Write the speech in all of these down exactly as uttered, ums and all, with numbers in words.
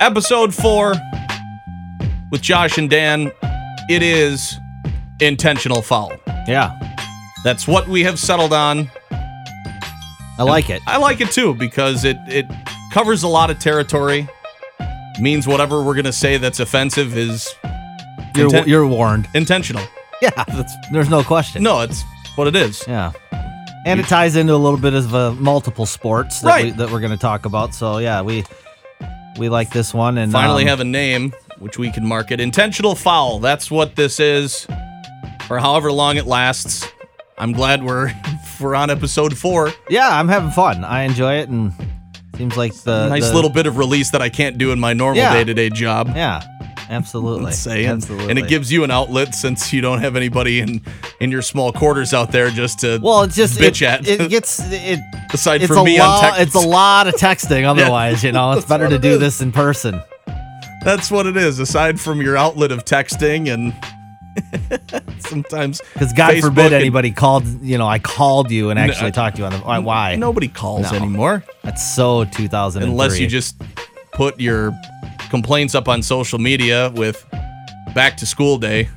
Episode four with Josh and Dan. It is intentional foul. Yeah. That's what we have settled on. I like it. I like it too, because it, it covers a lot of territory. Means whatever we're going to say that's offensive is... You're, inten- you're warned. Intentional. Yeah, that's, there's no question. No, it's what it is. Yeah. And it ties into a little bit of uh, multiple sports that, right. we, that we're going to talk about. So, yeah, we... We like this one. And finally um, have a name, which we can market. Intentional foul. That's what this is for however long it lasts. I'm glad we're, we're on episode four. Yeah, I'm having fun. I enjoy it, and seems like the... Nice the, little bit of release that I can't do in my normal yeah, day-to-day job. Yeah, absolutely. absolutely. And it gives you an outlet since you don't have anybody in, in your small quarters out there just to well, it's just, bitch it, at. It gets... it. Aside it's from me lo- on text. It's a lot of texting otherwise, yeah, you know. It's better to do is. this in person. That's what it is. Aside from your outlet of texting and sometimes because God Facebook forbid anybody called, you know, I called you and actually no, talked to you on the n- why. Nobody calls no. anymore. That's so two thousand three. Unless you just put your complaints up on social media with back to school day.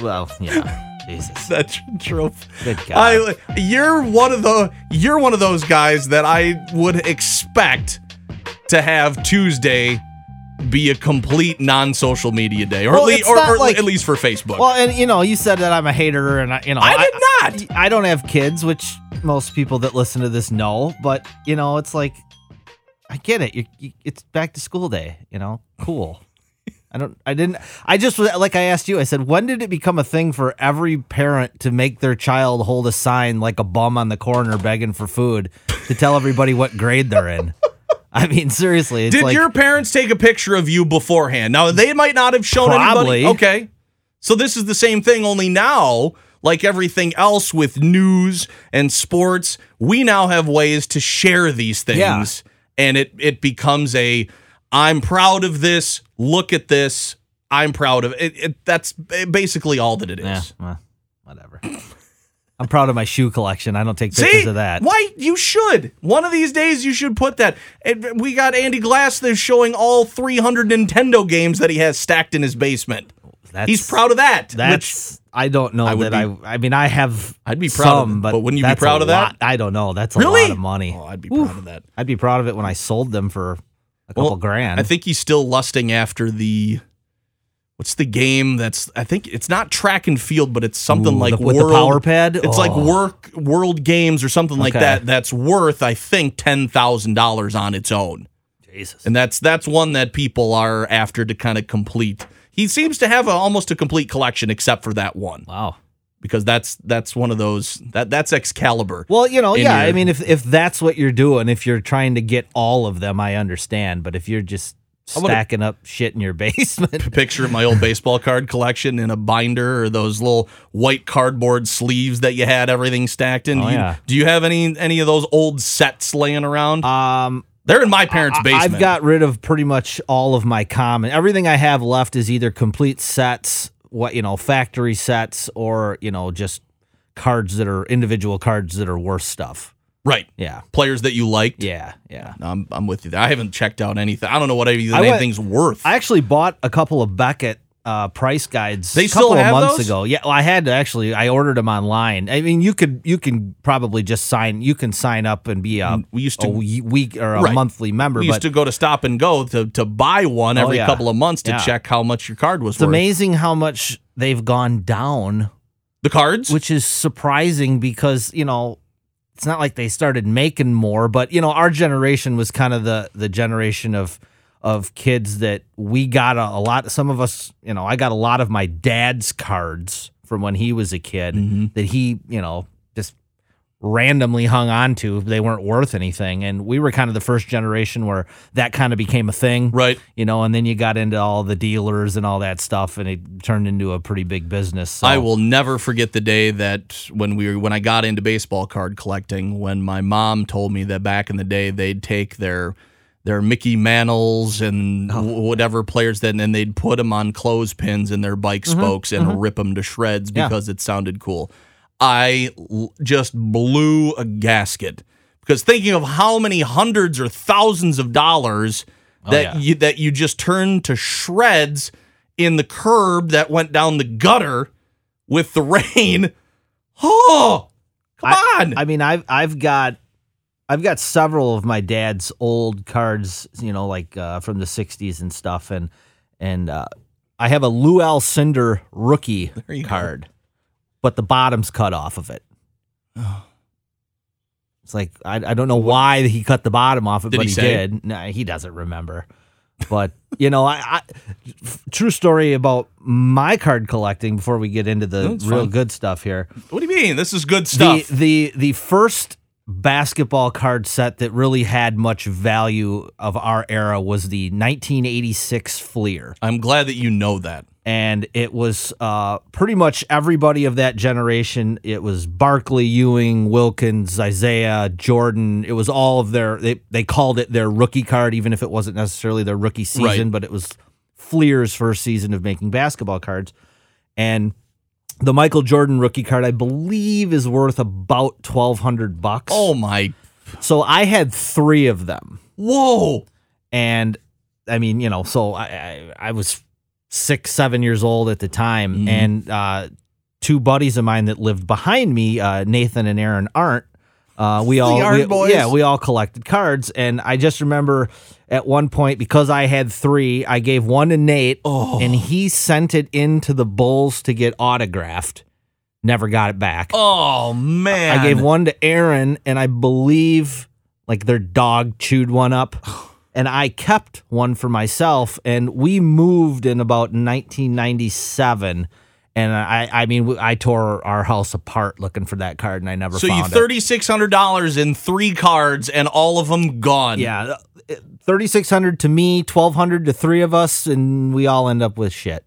Well, yeah. Jesus. That trope. Good God. I, you're one of the you're one of those guys that I would expect to have Tuesday be a complete non-social media day, or, well, at, least, or, or like, at least for Facebook. Well, and you know, you said that I'm a hater, and I, you know, I, I did not. I, I don't have kids, which most people that listen to this know, but you know, it's like I get it. You, you, it's back to school day. You know, cool. I don't, I didn't, I just was like, I asked you, I said, when did it become a thing for every parent to make their child hold a sign like a bum on the corner begging for food to tell everybody what grade they're in? I mean, seriously. It's did like, your parents take a picture of you beforehand? Now, they might not have shown probably. anybody. Okay. So this is the same thing, only now, like everything else with news and sports, we now have ways to share these things. Yeah. And it, it becomes a, I'm proud of this. Look at this. I'm proud of it. it that's basically all that it is. Yeah, well, whatever. I'm proud of my shoe collection. I don't take pictures See? of that. Why? You should. One of these days you should put that. And we got Andy Glass that's showing all three hundred Nintendo games that he has stacked in his basement. That's, He's proud of that. That's which I don't know I that be, I. I mean, I have. I'd be proud some, of, but, but wouldn't you be proud of that? Lot, I don't know. That's a really? lot of money. Oh, I'd be Oof. proud of that. I'd be proud of it when I sold them for. A couple well, grand. I think he's still lusting after the, what's the game that's, I think it's not track and field, but it's something Ooh, like the, with world, the power pad. It's oh. like work world games or something okay. like that. That's worth, I think, ten thousand dollars on its own. Jesus. And that's, that's one that people are after to kind of complete. He seems to have a, almost a complete collection except for that one. Wow. Because that's that's one of those that that's Excalibur. Well, you know, yeah. Your, I mean, if if that's what you're doing, if you're trying to get all of them, I understand. But if you're just stacking up shit in your basement, picture my old baseball card collection in a binder or those little white cardboard sleeves that you had everything stacked in. Oh, do, you, yeah. do you have any any of those old sets laying around? Um, They're in my parents' basement. I've got rid of pretty much all of my common. Everything I have left is either complete sets. What you know, factory sets, or you know, just cards that are individual cards that are worth stuff. Right. Yeah. Players that you liked. Yeah. Yeah. No, I'm I'm with you there. I haven't checked out anything. I don't know what any, I went, anything's worth. I actually bought a couple of Beckett uh, price guides. They a couple still have of months those? ago. Yeah. Well, I had to actually. I ordered them online. I mean, you could you can probably just sign. You can sign up and be a we used to, a week or a right. monthly member. We used but, to go to Stop and Go to to buy one every oh, yeah. couple of months to yeah. check how much your card was. It's worth. Amazing how much they've gone down. The cards, which is surprising because you know. It's not like they started making more, but you know, our generation was kind of the the generation of of kids that we got a, a lot. Some of us, you know, I got a lot of my dad's cards from when he was a kid mm-hmm. that he, you know, just randomly hung on to. They weren't worth anything. And we were kind of the first generation where that kind of became a thing. Right. You know, and then you got into all the dealers and all that stuff, and it turned into a pretty big business. So. I will never forget the day that when we were, when I got into baseball card collecting, when my mom told me that back in the day they'd take their their Mickey Mantles and oh. whatever players that, and they'd put them on clothespins and their bike mm-hmm. spokes and mm-hmm. rip them to shreds because yeah. it sounded cool. I just blew a gasket because thinking of how many hundreds or thousands of dollars oh, that yeah. you that you just turned to shreds in the curb that went down the gutter with the rain. Oh, come I, on! I mean, I've I've got I've got several of my dad's old cards, you know, like uh, from the sixties and stuff, and and uh, I have a Lew Alcindor rookie card. Go. But the bottom's cut off of it. Oh. It's like, I, I don't know why he cut the bottom off it, did but he, he did. No, he doesn't remember. But, you know, I, I true story about my card collecting before we get into the That's real fun. Good stuff here. What do you mean? This is good stuff. The, the the first basketball card set that really had much value of our era was the nineteen eighty-six Fleer. I'm glad that you know that. And it was uh, pretty much everybody of that generation. It was Barkley, Ewing, Wilkins, Isaiah, Jordan. It was all of their, they, they called it their rookie card, even if it wasn't necessarily their rookie season, right. but it was Fleer's first season of making basketball cards. And the Michael Jordan rookie card, I believe, is worth about twelve hundred bucks. Oh, my. So I had three of them. Whoa. And, I mean, you know, so I I, I was... six, seven years old at the time. Mm-hmm. And uh, two buddies of mine that lived behind me, uh, Nathan and Aaron Arndt, uh, we all, Arndt we, yeah, we all collected cards. And I just remember at one point, because I had three, I gave one to Nate oh. and he sent it into the Bulls to get autographed. Never got it back. Oh man. I gave one to Aaron and I believe like their dog chewed one up. And I kept one for myself, and we moved in about nineteen ninety-seven, and I, I mean, I tore our house apart looking for that card, and I never so found it. So you thirty-six hundred dollars in three cards, and all of them gone. Yeah, thirty-six hundred dollars to me, twelve hundred dollars to three of us, and we all end up with shit.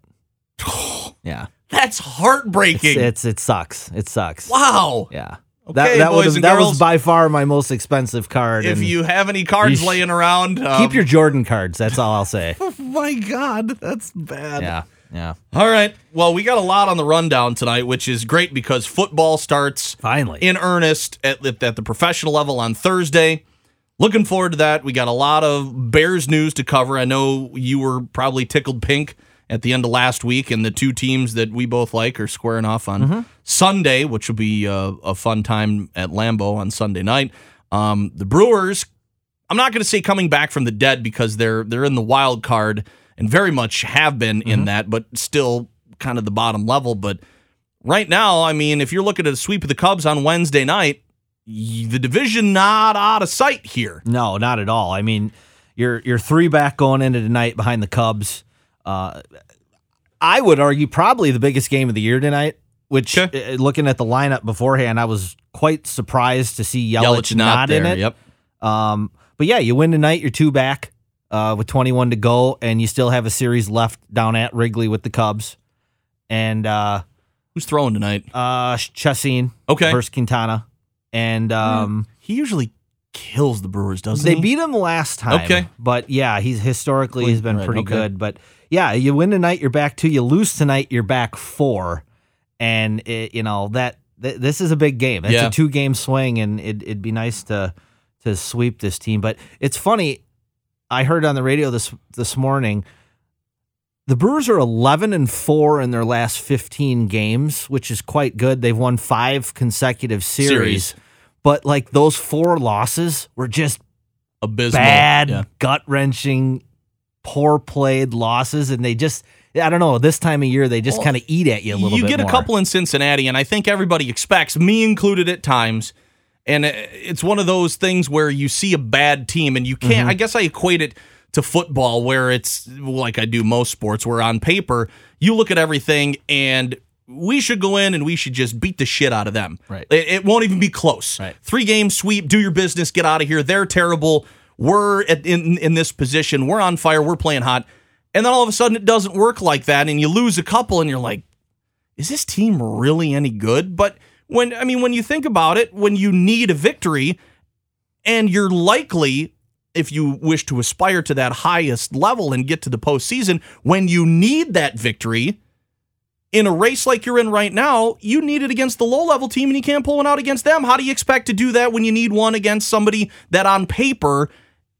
Yeah. That's heartbreaking. It's, it's It sucks. It sucks. Wow. Yeah. Okay, that that, boys was, and that girls, was by far my most expensive card. If you have any cards sh- laying around. Um, keep your Jordan cards. That's all I'll say. Oh, my God. That's bad. Yeah. Yeah. All right. Well, we got a lot on the rundown tonight, which is great because football starts finally in earnest at, at the professional level on Thursday. Looking forward to that. We got a lot of Bears news to cover. I know you were probably tickled pink at the end of last week, and the two teams that we both like are squaring off on mm-hmm. Sunday, which will be a, a fun time at Lambeau on Sunday night. Um, the Brewers, I'm not going to say coming back from the dead because they're they're in the wild card and very much have been mm-hmm. in that, but still kind of the bottom level. But right now, I mean, if you're looking at a sweep of the Cubs on Wednesday night, the division not out of sight here. No, not at all. I mean, you're you're three back going into tonight behind the Cubs. Uh, I would argue probably the biggest game of the year tonight, which okay. uh, looking at the lineup beforehand, I was quite surprised to see Yelich, Yelich not, not there. in it. Yep. Um, but yeah, you win tonight, you're two back uh, with twenty-one to go, and you still have a series left down at Wrigley with the Cubs. And uh, who's throwing tonight? Uh, Chacín okay. versus Quintana. And um, mm. he usually kills the Brewers, doesn't they he? They beat him last time. Okay. But yeah, he's historically he's been right. pretty okay. good, but yeah, you win tonight, you're back two. You lose tonight, you're back four. And, it, you know, that th- this is a big game. It's yeah. a two-game swing, and it, it'd be nice to to sweep this team. But it's funny, I heard on the radio this this morning, the Brewers are eleven and four in their last fifteen games, which is quite good. They've won five consecutive series. series. But, like, those four losses were just abysmal, bad, yeah. gut-wrenching poor played losses, and they just, I don't know, this time of year, they just well, kind of eat at you a little you bit You get more. A couple in Cincinnati, and I think everybody expects, me included at times, and it's one of those things where you see a bad team, and you can't, mm-hmm. I guess I equate it to football, where it's, like I do most sports, where on paper, you look at everything, and we should go in and we should just beat the shit out of them. Right. It, it won't even be close. Right. Three game sweep, do your business, get out of here. They're terrible. We're at, in, in this position. We're on fire. We're playing hot. And then all of a sudden it doesn't work like that. And you lose a couple and you're like, is this team really any good? But when, I mean, when you think about it, when you need a victory and you're likely, if you wish to aspire to that highest level and get to the postseason, when you need that victory in a race like you're in right now, you need it against the low-level team and you can't pull one out against them. How do you expect to do that when you need one against somebody that on paper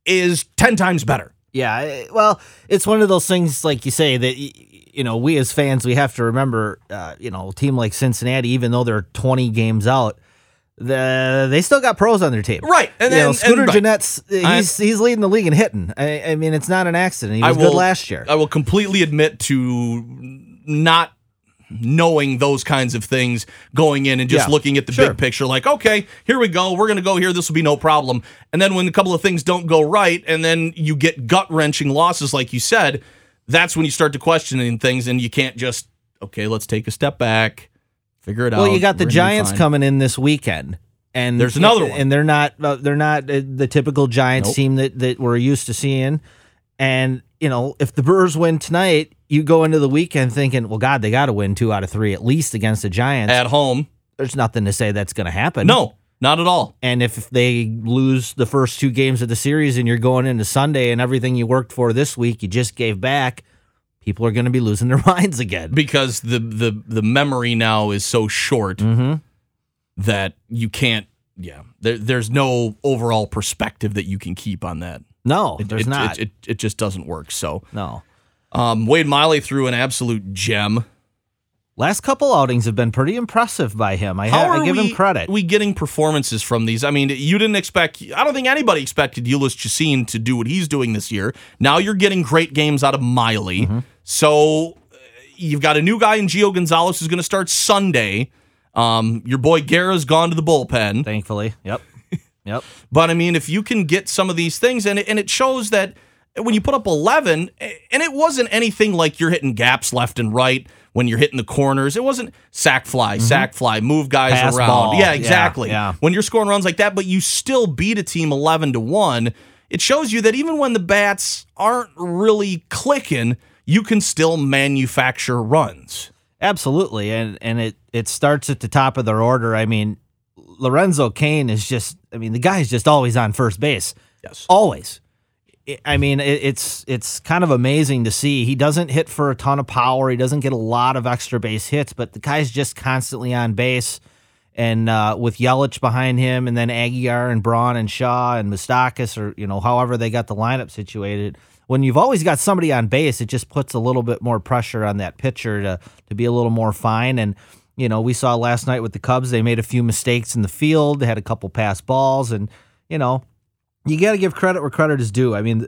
is ten times better? Yeah, well, it's one of those things, like you say, that, you know, we as fans, we have to remember, uh, you know, a team like Cincinnati, even though they're twenty games out, the, they still got pros on their team. Right. And, you know, and Scooter and, Gennett's, he's, I, he's leading the league in hitting. I, I mean, it's not an accident. He was will, good last year. I will completely admit to not knowing those kinds of things going in and just yeah, looking at the sure. big picture like, okay, here we go. We're going to go here. This will be no problem. And then when a couple of things don't go right and then you get gut-wrenching losses, like you said, that's when you start to question things and you can't just, okay, let's take a step back, figure it well, out. Well, you got the Giants coming in this weekend. And there's another one. And they're not, uh, they're not uh, the typical Giants nope. team that, that we're used to seeing. And, you know, if the Brewers win tonight, you go into the weekend thinking, well, God, they got to win two out of three, at least against the Giants. At home. There's nothing to say that's going to happen. No, not at all. And if they lose the first two games of the series and you're going into Sunday and everything you worked for this week, you just gave back, people are going to be losing their minds again. Because the the, the memory now is so short mm-hmm. that you can't, yeah, there, there's no overall perspective that you can keep on that. No, it, there's it, not. It, it, it just doesn't work, so. No. Um, Wade Miley threw an absolute gem. Last couple outings have been pretty impressive by him. I, ha- I give we, him credit. We getting performances from these? I mean, you didn't expect, I don't think anybody expected Eulis Chacín to do what he's doing this year. Now you're getting great games out of Miley. Mm-hmm. So uh, you've got a new guy in Gio Gonzalez who's going to start Sunday. Um, your boy Guerra's gone to the bullpen. Thankfully, yep. yep. But, I mean, if you can get some of these things, and it, and it shows that when you put up eleven, and it wasn't anything like you're hitting gaps left and right when you're hitting the corners. It wasn't sack fly, mm-hmm. sack fly, move guys Pass around. Ball. Yeah, exactly. Yeah, yeah. When you're scoring runs like that, but you still beat a team eleven to one, it shows you that even when the bats aren't really clicking, you can still manufacture runs. Absolutely, and and it, it starts at the top of their order. I mean, Lorenzo Cain is just, I mean, the guy's just always on first base. Yes. Always. I mean, it's it's kind of amazing to see. He doesn't hit for a ton of power. He doesn't get a lot of extra base hits, but the guy's just constantly on base. And uh, with Yelich behind him, and then Aguilar and Braun and Shaw and Moustakas, or you know, however they got the lineup situated. When you've always got somebody on base, it just puts a little bit more pressure on that pitcher to to be a little more fine. And you know, we saw last night with the Cubs, they made a few mistakes in the field. They had a couple pass balls, and you know. You got to give credit where credit is due. I mean,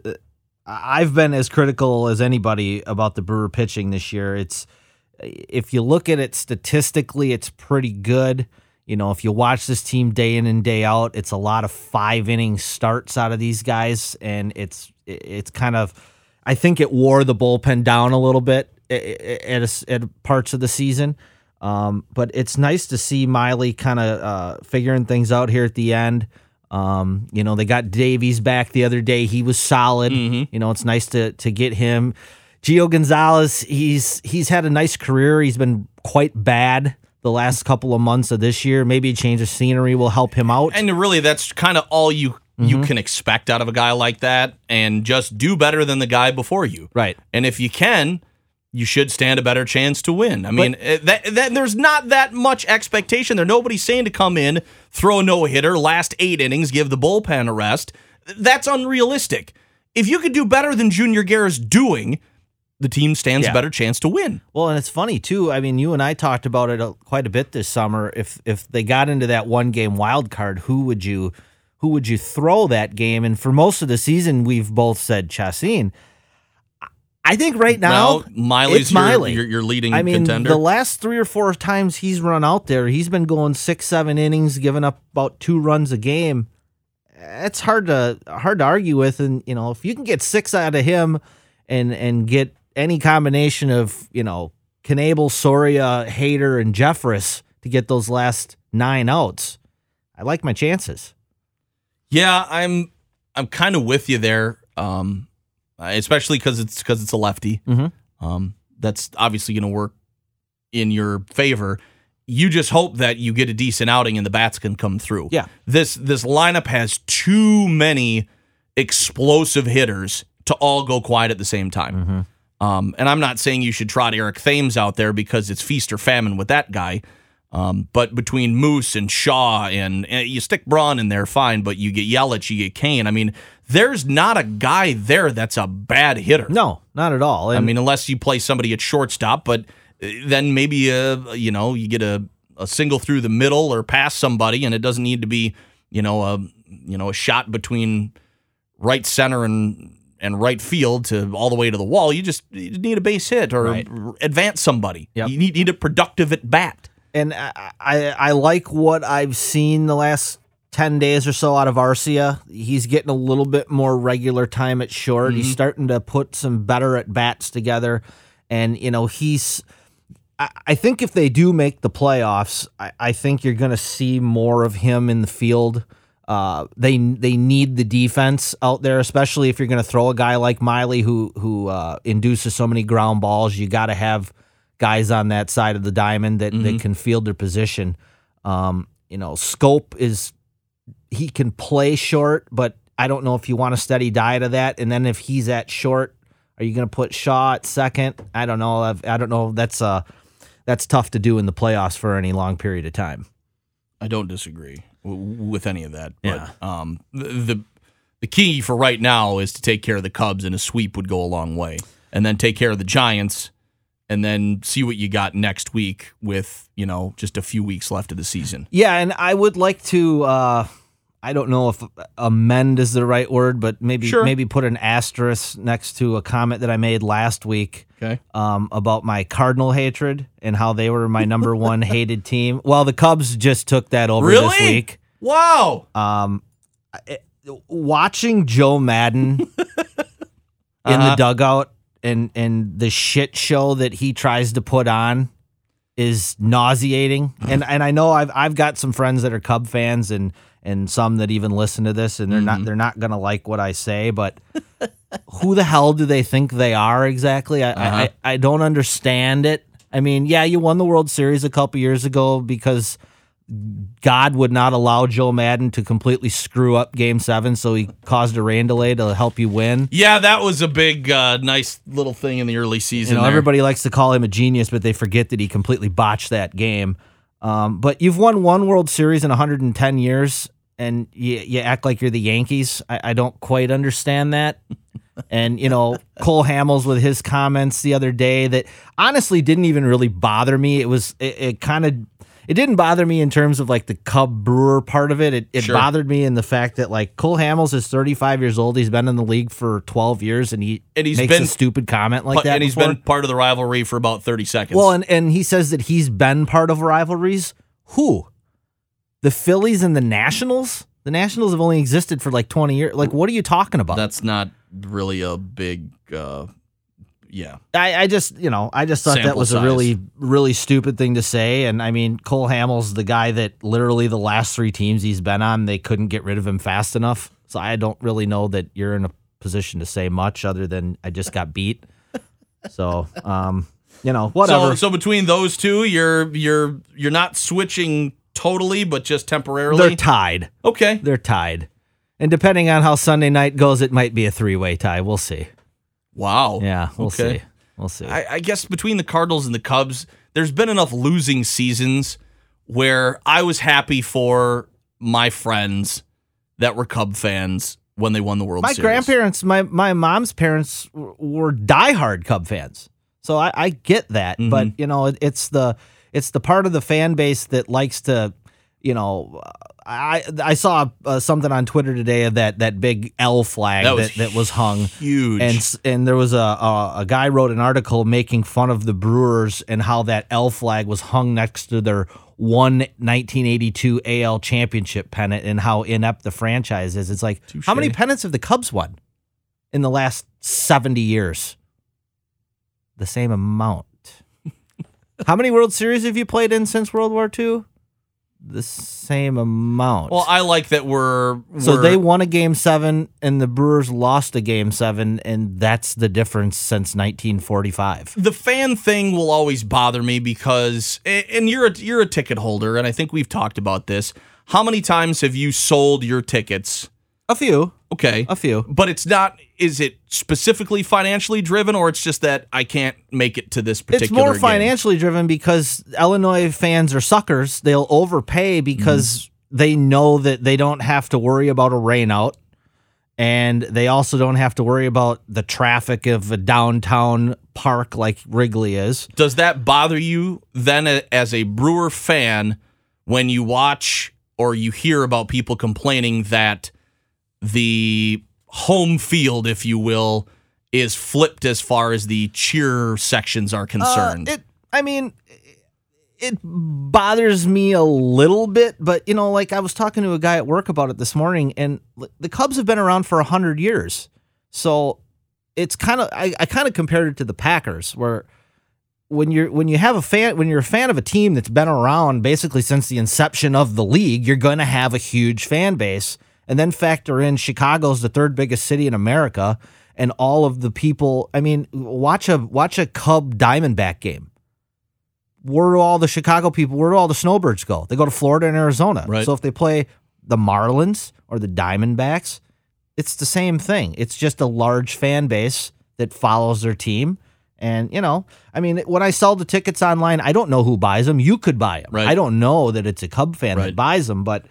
I've been as critical as anybody about the Brewer pitching this year. It's if you look at it statistically, it's pretty good. You know, if you watch this team day in and day out, it's a lot of five inning starts out of these guys, and it's it's kind of, I think it wore the bullpen down a little bit at, at parts of the season. Um, but it's nice to see Miley kind of uh, figuring things out here at the end. Um, you know, they got Davies back the other day. He was solid. Mm-hmm. You know, it's nice to to get him. Gio Gonzalez, he's he's had a nice career. He's been quite bad the last couple of months of this year. Maybe a change of scenery will help him out. And really, that's kind of all you mm-hmm. you can expect out of a guy like that, and just do better than the guy before you. Right. And if you can, you should stand a better chance to win. I mean, but, that, that there's not that much expectation there. Nobody's saying to come in, throw a no-hitter, last eight innings, give the bullpen a rest. That's unrealistic. If you could do better than Junior Guerra's doing, the team stands yeah. a better chance to win. Well, and it's funny, too. I mean, you and I talked about it a, quite a bit this summer. If if they got into that one-game wild card, who would you who would you throw that game? And for most of the season, we've both said Chacín. I think right now, now Miley's it's Miley. Your, your, your leading I mean, contender. The last three or four times he's run out there, he's been going six, seven innings, giving up about two runs a game. It's hard to hard to argue with, and you know, if you can get six out of him, and and get any combination of you know Knebel, Soria, Hader, and Jeffress to get those last nine outs. I like my chances. Yeah, I'm I'm kind of with you there, um, especially because it's because it's a lefty. Mm-hmm. Um, that's obviously going to work in your favor. You just hope that you get a decent outing and the bats can come through. Yeah, this this lineup has too many explosive hitters to all go quiet at the same time. Mm-hmm. Um, and I'm not saying you should trot Eric Thames out there because it's feast or famine with that guy. Um, but between Moose and Shaw and, and you stick Braun in there, fine. But you get Yelich, you get Kane. I mean, there's not a guy there that's a bad hitter. No, not at all. And I mean, unless you play somebody at shortstop, but then maybe a, you know you get a, a single through the middle or past somebody, and it doesn't need to be you know a you know a shot between right center and. and right field to all the way to the wall. You just you need a base hit or right. advance somebody. Yep. You need, need a productive at bat. And I, I I like what I've seen the last ten days or so out of Arcia. He's getting a little bit more regular time at short. Mm-hmm. He's starting to put some better at bats together. And, you know, he's, I, I think if they do make the playoffs, I, I think you're going to see more of him in the field. Uh, they they need the defense out there, especially if you're going to throw a guy like Miley who who uh, induces so many ground balls. You got to have guys on that side of the diamond that, mm-hmm. that can field their position. Um, you know, Scope is he can play short, but I don't know if you want a steady diet of that. And then if he's at short, are you going to put Shaw at second? I don't know. I've, I don't know. That's uh that's tough to do in the playoffs for any long period of time. I don't disagree with any of that. But, yeah. um, the the key for right now is to take care of the Cubs, and a sweep would go a long way. And then take care of the Giants, and then see what you got next week with, you know, just a few weeks left of the season. Yeah, and I would like to, uh, I don't know if amend is the right word, but maybe sure. maybe put an asterisk next to a comment that I made last week okay. um, about my Cardinal hatred and how they were my number one hated team. Well, the Cubs just took that over really? this week. Wow. Um, it, watching Joe Maddon in uh-huh. the dugout and, and the shit show that he tries to put on is nauseating. and and I know I've I've got some friends that are Cub fans and and some that even listen to this, and they're mm-hmm. not they're not gonna like what I say. But who the hell do they think they are exactly? I, uh-huh. I I don't understand it. I mean, yeah, you won the World Series a couple years ago because God would not allow Joe Maddon to completely screw up Game seven, so he caused a rain delay to help you win. Yeah, that was a big, uh, nice little thing in the early season. You know, everybody likes to call him a genius, but they forget that he completely botched that game. Um, but you've won one World Series in one hundred ten years, and you, you act like you're the Yankees. I, I don't quite understand that. And, you know, Cole Hamels with his comments the other day that honestly didn't even really bother me. It was, it, it kind of... It didn't bother me in terms of, like, the Cub Brewer part of it. It, it sure. bothered me in the fact that, like, Cole Hamels is thirty-five years old. He's been in the league for twelve years, and he and he's makes been, a stupid comment like that And before. He's been part of the rivalry for about thirty seconds. Well, and, and he says that he's been part of rivalries. Who? The Phillies and the Nationals? The Nationals have only existed for, like, twenty years. Like, what are you talking about? That's not really a big... Uh... Yeah, I, I just, you know, I just thought Sample that was size. a really, really stupid thing to say. And I mean, Cole Hamels, the guy that literally the last three teams he's been on, they couldn't get rid of him fast enough. So I don't really know that you're in a position to say much other than I just got beat. So, um, you know, whatever. So, so between those two, you're you're you're not switching totally, but just temporarily. They're tied. Okay, they're tied. And depending on how Sunday night goes, it might be a three-way tie. We'll see. Wow. Yeah, we'll okay. see. We'll see. I, I guess between the Cardinals and the Cubs, there's been enough losing seasons where I was happy for my friends that were Cub fans when they won the World my Series. My grandparents, my, my mom's parents were diehard Cub fans. So I, I get that. Mm-hmm. But, you know, it, it's the it's the part of the fan base that likes to, you know... I I saw uh, something on Twitter today of that, that big L flag that was, that, that was hung. Huge. And and there was a, a a guy wrote an article making fun of the Brewers and how that L flag was hung next to their one nineteen eighty-two A L championship pennant and how inept the franchise is. It's like, touché. How many pennants have the Cubs won in the last seventy years? The same amount. How many World Series have you played in since World War Two? The same amount. Well, I like that we're, we're... So they won a Game seven, and the Brewers lost a Game seven, and that's the difference since nineteen forty-five. The fan thing will always bother me because... And you're a, you're a ticket holder, and I think we've talked about this. How many times have you sold your tickets? A few. Okay. A few. But it's not... Is it specifically financially driven, or it's just that I can't make it to this particular game? It's more game? financially driven because Illinois fans are suckers. They'll overpay because mm-hmm. they know that they don't have to worry about a rainout, and they also don't have to worry about the traffic of a downtown park like Wrigley is. Does that bother you then as a Brewer fan when you watch or you hear about people complaining that the... home field, if you will, is flipped as far as the cheer sections are concerned? Uh, it, I mean, it bothers me a little bit, but, you know, like I was talking to a guy at work about it this morning, and the Cubs have been around for one hundred years. So it's kind of, I, I kind of compared it to the Packers, where when you're, when you have a fan, when you're a fan of a team that's been around basically since the inception of the league, you're going to have a huge fan base. And then factor in Chicago's the third biggest city in America, and all of the people. I mean, watch a watch a Cub Diamondback game. Where do all the Chicago people, where do all the snowbirds go? They go to Florida and Arizona. Right. So if they play the Marlins or the Diamondbacks, it's the same thing. It's just a large fan base that follows their team. And, you know, I mean, when I sell the tickets online, I don't know who buys them. You could buy them. Right. I don't know that it's a Cub fan right. that buys them, but...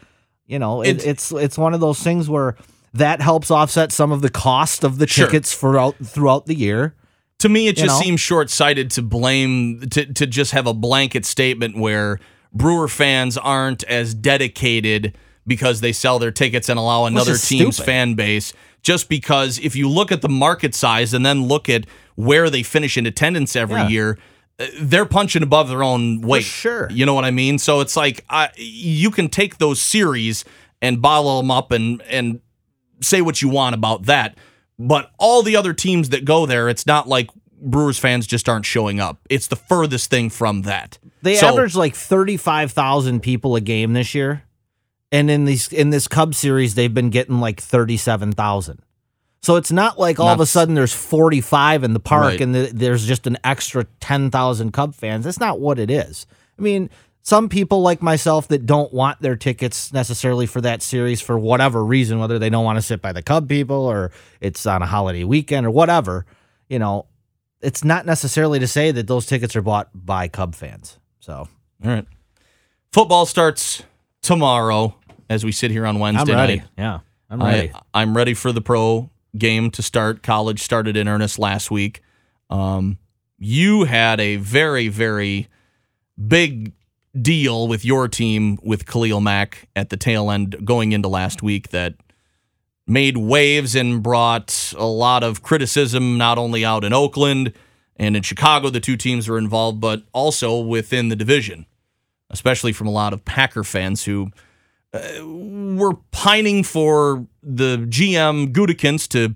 You know, it, it's, it's it's one of those things where that helps offset some of the cost of the sure. tickets throughout throughout the year. To me, it you just know? seems short-sighted to blame to to just have a blanket statement where Brewer fans aren't as dedicated because they sell their tickets and allow another team's stupid. fan base. Just because if you look at the market size and then look at where they finish in attendance every yeah. year, they're punching above their own weight. For sure. You know what I mean? So it's like I, you can take those series and bottle them up and, and say what you want about that. But all the other teams that go there, it's not like Brewers fans just aren't showing up. It's the furthest thing from that. They so, average like thirty-five thousand people a game this year. And in these in this Cubs series, they've been getting like thirty-seven thousand. So it's not like all Nuts. of a sudden there's forty-five in the park right. and the, there's just an extra ten thousand Cub fans. That's not what it is. I mean, some people like myself that don't want their tickets necessarily for that series for whatever reason, whether they don't want to sit by the Cub people or it's on a holiday weekend or whatever, you know, it's not necessarily to say that those tickets are bought by Cub fans. So, all right. Football starts tomorrow as we sit here on Wednesday I'm ready. night. Yeah, I'm ready. I, I'm ready for the pro game to start. College started in earnest last week. Um, you had a very, very big deal with your team with Khalil Mack at the tail end going into last week that made waves and brought a lot of criticism, not only out in Oakland and in Chicago, the two teams were involved, but also within the division, especially from a lot of Packer fans who Uh, we're pining for the G M Gutekunst to,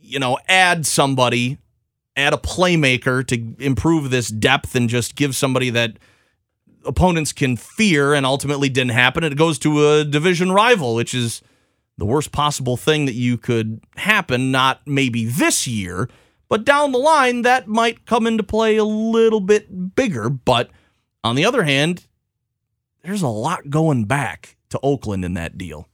you know, add somebody, add a playmaker to improve this depth and just give somebody that opponents can fear, and ultimately didn't happen. It goes to a division rival, which is the worst possible thing that you could happen, not maybe this year, but down the line that might come into play a little bit bigger. But on the other hand, there's a lot going back to Oakland in that deal.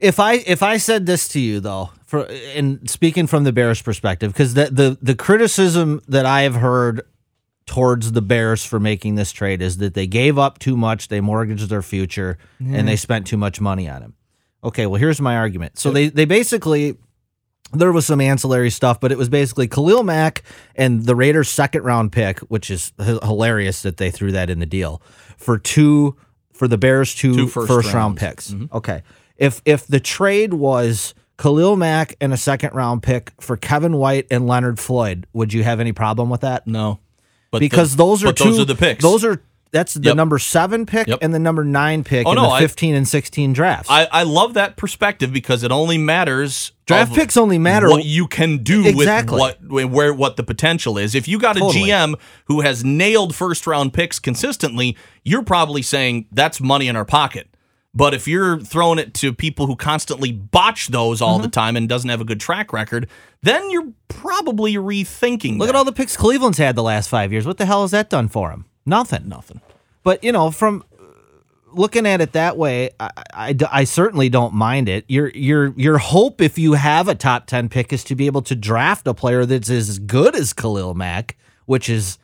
If I if I said this to you, though, for and speaking from the Bears' perspective, because the, the, the criticism that I have heard towards the Bears for making this trade is that they gave up too much, they mortgaged their future, mm. and they spent too much money on him. Okay, well, here's my argument. So they, they basically... There was some ancillary stuff, but it was basically Khalil Mack and the Raiders' second-round pick, which is h- hilarious that they threw that in the deal for two for the Bears two, two first first-round picks. Mm-hmm. Okay, if if the trade was Khalil Mack and a second-round pick for Kevin White and Leonard Floyd, would you have any problem with that? No, but because the, those are but two, those are the picks. Those are that's the yep. number seven pick yep. and the number nine pick oh, in no, the fifteen I, and sixteen drafts. I, I love that perspective because it only matters. Draft picks only matter what you can do exactly. with what where what the potential is. If you got a totally. G M who has nailed first round picks consistently, you're probably saying that's money in our pocket. But if you're throwing it to people who constantly botch those all mm-hmm. the time and doesn't have a good track record, then you're probably rethinking. Look that. at all the picks Cleveland's had the last five years. What the hell has that done for him? Nothing. Nothing. But, you know, from looking at it that way, I, I, I certainly don't mind it. Your your your hope if you have a top ten pick is to be able to draft a player that's as good as Khalil Mack, which is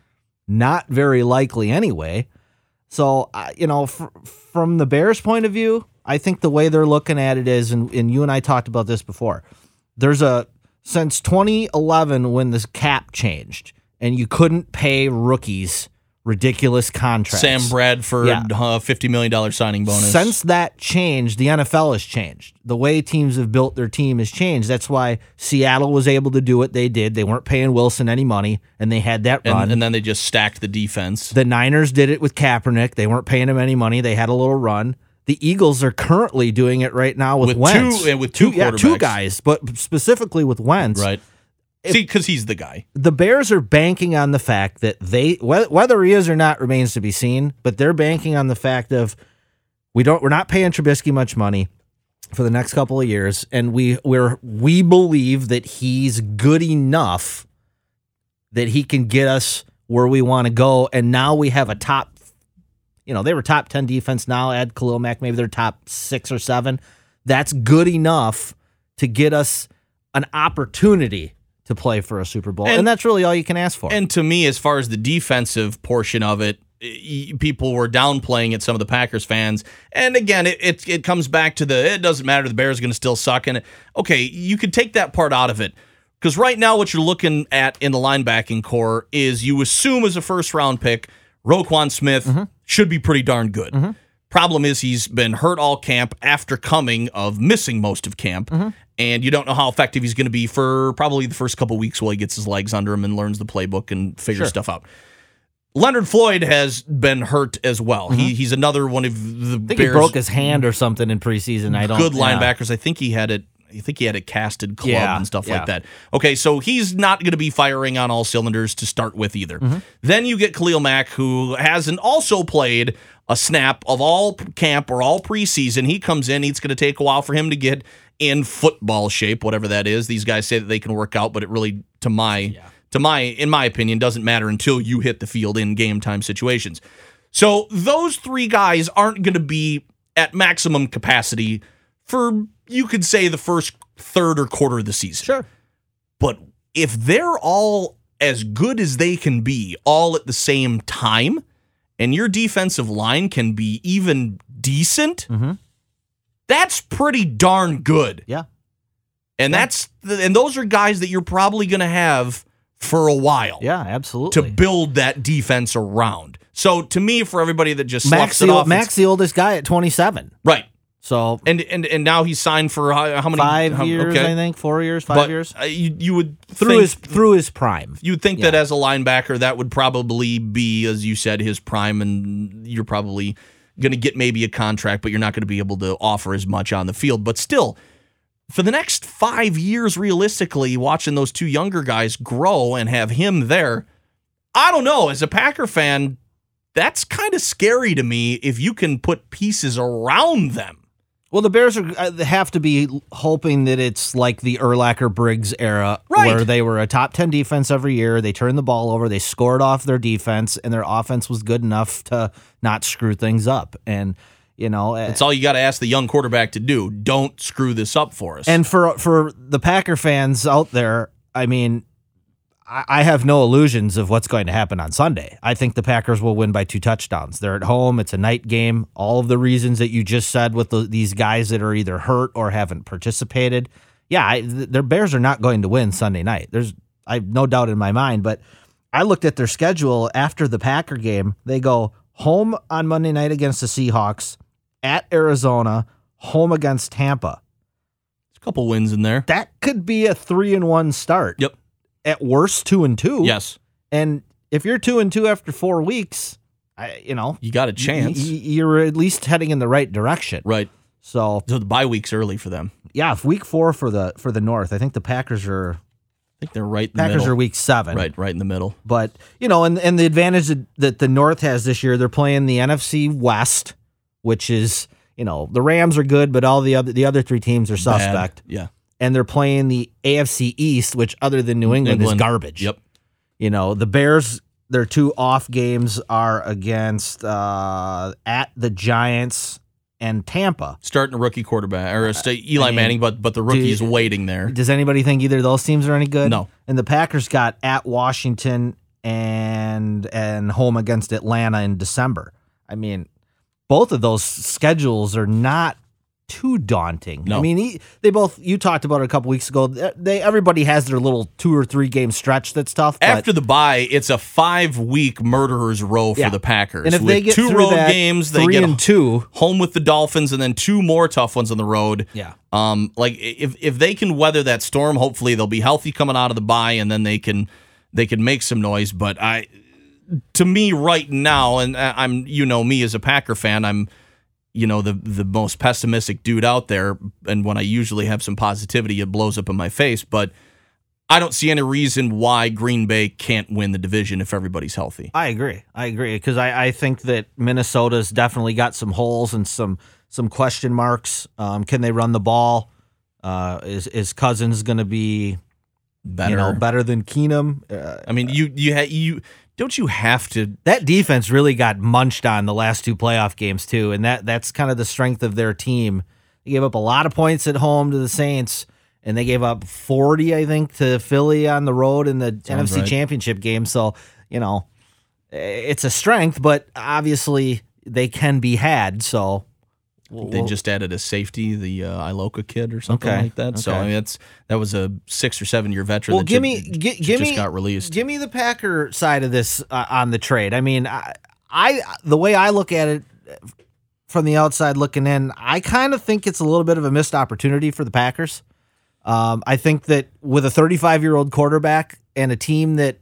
not very likely anyway. So, uh, you know, fr- from the Bears' point of view, I think the way they're looking at it is, and, and you and I talked about this before, there's a, since twenty eleven when this cap changed and you couldn't pay rookies ridiculous contracts. Sam Bradford, yeah. uh, fifty million dollars signing bonus. Since that changed, the N F L has changed. The way teams have built their team has changed. That's why Seattle was able to do what they did. They weren't paying Wilson any money, and they had that run. And, and then they just stacked the defense. The Niners did it with Kaepernick. They weren't paying him any money. They had a little run. The Eagles are currently doing it right now with, with Wentz. Two, and with two, two quarterbacks. Yeah, two guys, but specifically with Wentz. Right. If, See, because he's the guy. The Bears are banking on the fact that they, whether he is or not remains to be seen, but they're banking on the fact of we don't, we're not paying Trubisky much money for the next couple of years, and we we're, we believe that he's good enough that he can get us where we want to go, and now we have a top, you know, they were top ten defense, now add Khalil Mack, maybe they're top six or seven. That's good enough to get us an opportunity to play for a Super Bowl, and, and that's really all you can ask for. And to me, as far as the defensive portion of it, people were downplaying it, some of the Packers fans. And again, it it, it comes back to the, it doesn't matter, the Bears are going to still suck. And okay, you could take that part out of it, because right now what you're looking at in the linebacking core is you assume as a first-round pick, Roquan Smith mm-hmm. should be pretty darn good. Mm-hmm. Problem is he's been hurt all camp after coming of missing most of camp, mm-hmm. and you don't know how effective he's going to be for probably the first couple of weeks while he gets his legs under him and learns the playbook and figures sure. stuff out. Leonard Floyd has been hurt as well. Mm-hmm. He He's another one of the I think Bears. He broke his hand or something in preseason. I don't Good linebackers. Yeah. I think he had it. I think he had a casted club yeah, and stuff yeah. like that. Okay, so he's not going to be firing on all cylinders to start with either. Mm-hmm. Then you get Khalil Mack, who hasn't also played a snap of all camp or all preseason. He comes in, it's going to take a while for him to get in football shape, whatever that is. These guys say that they can work out, but it really, to my, yeah. to my, in my opinion, doesn't matter until you hit the field in game time situations. So those three guys aren't going to be at maximum capacity for, you could say, the first third or quarter of the season. Sure. But if they're all as good as they can be all at the same time, and your defensive line can be even decent, mm-hmm. that's pretty darn good. Yeah. And yeah. that's the, and those are guys that you're probably going to have for a while. Yeah, absolutely. To build that defense around. So to me, for everybody that just Max slaps it off. Max the oldest guy at twenty-seven. Right. So and and and now he's signed for how, how many five how, years? Okay. I think four years, five but, years. Uh, you you would through think, his through his prime. You'd think yeah. that as a linebacker, that would probably be, as you said, his prime, and you're probably going to get maybe a contract, but you're not going to be able to offer as much on the field. But still, for the next five years, realistically, watching those two younger guys grow and have him there, I don't know. As a Packer fan, that's kind of scary to me. If you can put pieces around them. Well, the Bears are, have to be hoping that it's like the Urlacher-Briggs era, right. where they were a top ten defense every year, they turned the ball over, they scored off their defense, and their offense was good enough to not screw things up. And, you know... That's all you got to ask the young quarterback to do. Don't screw this up for us. And for, for the Packer fans out there, I mean... I have no illusions of what's going to happen on Sunday. I think the Packers will win by two touchdowns. They're at home. It's a night game. All of the reasons that you just said with the, these guys that are either hurt or haven't participated. Yeah, I, their Bears are not going to win Sunday night. There's I have no doubt in my mind, but I looked at their schedule after the Packer game. They go home on Monday night against the Seahawks, at Arizona, home against Tampa. There's a couple wins in there. That could be a three and one start. Yep. At worst, two and two. Yes. And if you're two and two after four weeks, I, you know, you got a chance. Y- y- you're at least heading in the right direction, right? So, so the bye week's early for them. Yeah, if week four for the for the North. I think the Packers are. I think they're right. In the Packers middle. Are week seven, right? Right in the middle. But you know, and and the advantage that the North has this year, they're playing the N F C West, which is you know the Rams are good, but all the other the other three teams are suspect. Bad. Yeah, and they're playing the A F C East, which other than New England, England. is garbage. Yep. You know the Bears. Their two off games are against uh, at the Giants and Tampa. Starting a rookie quarterback, or a Eli I mean, Manning, but but the rookie's waiting there. Does anybody think either of those teams are any good? No. And the Packers got at Washington and and home against Atlanta in December. I mean, both of those schedules are not too daunting. No. I mean, he, they both, you talked about it a couple weeks ago, they everybody has their little two or three game stretch that's tough. After the bye, it's a five-week murderer's row for yeah. the Packers. And if with they get two road that, games, they get and two. home with the Dolphins and then two more tough ones on the road. Yeah. Um, like if if they can weather that storm, hopefully they'll be healthy coming out of the bye and then they can they can make some noise, but I to me right now, and I'm you know me as a Packer fan, I'm you know, the the most pessimistic dude out there, and when I usually have some positivity, it blows up in my face, but I don't see any reason why Green Bay can't win the division if everybody's healthy. I agree. I agree, because I, I think that Minnesota's definitely got some holes and some some question marks. Um, can they run the ball? Uh, is, is Cousins going to be better you know, better than Keenum? Uh, I mean, you you ha- you... Don't you have to? That defense really got munched on the last two playoff games, too, and that that's kind of the strength of their team. They gave up a lot of points at home to the Saints, and they gave up forty, I think, to Philly on the road in the Sounds N F C right. Championship game. So, you know, it's a strength, but obviously they can be had, so... We'll, they just added a safety, the uh, Iloka kid or something okay, like that. Okay. So I mean, that's that was a six or seven year veteran. Well, that give me, give, give just me, got released. Give me the Packer side of this uh, on the trade. I mean, I, I the way I look at it from the outside looking in, I kind of think it's a little bit of a missed opportunity for the Packers. Um, I think that with a thirty-five year old quarterback and a team that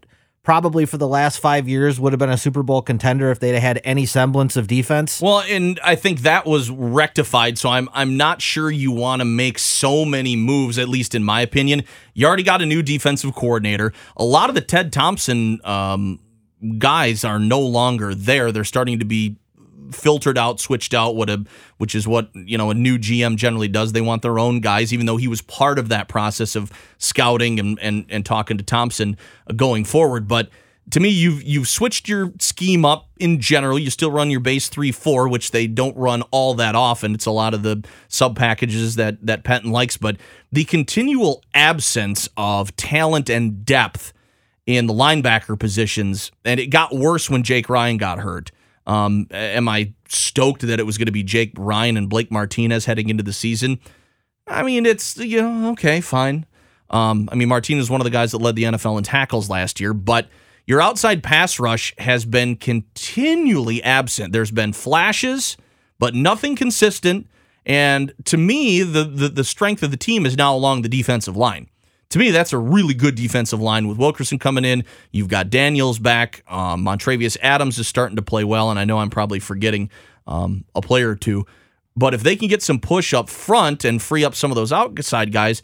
probably for the last five years would have been a Super Bowl contender if they'd had any semblance of defense. Well, and I think that was rectified, so I'm I'm not sure you want to make so many moves, at least in my opinion. You already got a new defensive coordinator. A lot of the Ted Thompson um, guys are no longer there. They're starting to be filtered out, switched out, what a, which is what you know a new G M generally does. They want their own guys, even though he was part of that process of scouting and and, and talking to Thompson going forward. But to me, you've you've switched your scheme up in general. You still run your base three four, which they don't run all that often. It's a lot of the sub packages that that Patton likes. But the continual absence of talent and depth in the linebacker positions, and it got worse when Jake Ryan got hurt. Um, am I stoked that it was going to be Jake Ryan and Blake Martinez heading into the season? I mean, it's, you know, okay, fine. Um, I mean, Martinez is one of the guys that led the N F L in tackles last year, but your outside pass rush has been continually absent. There's been flashes, but nothing consistent. And to me, the, the, the strength of the team is now along the defensive line. To me, that's a really good defensive line with Wilkerson coming in. You've got Daniels back. Um, Montravius Adams is starting to play well, and I know I'm probably forgetting um, a player or two. But if they can get some push up front and free up some of those outside guys,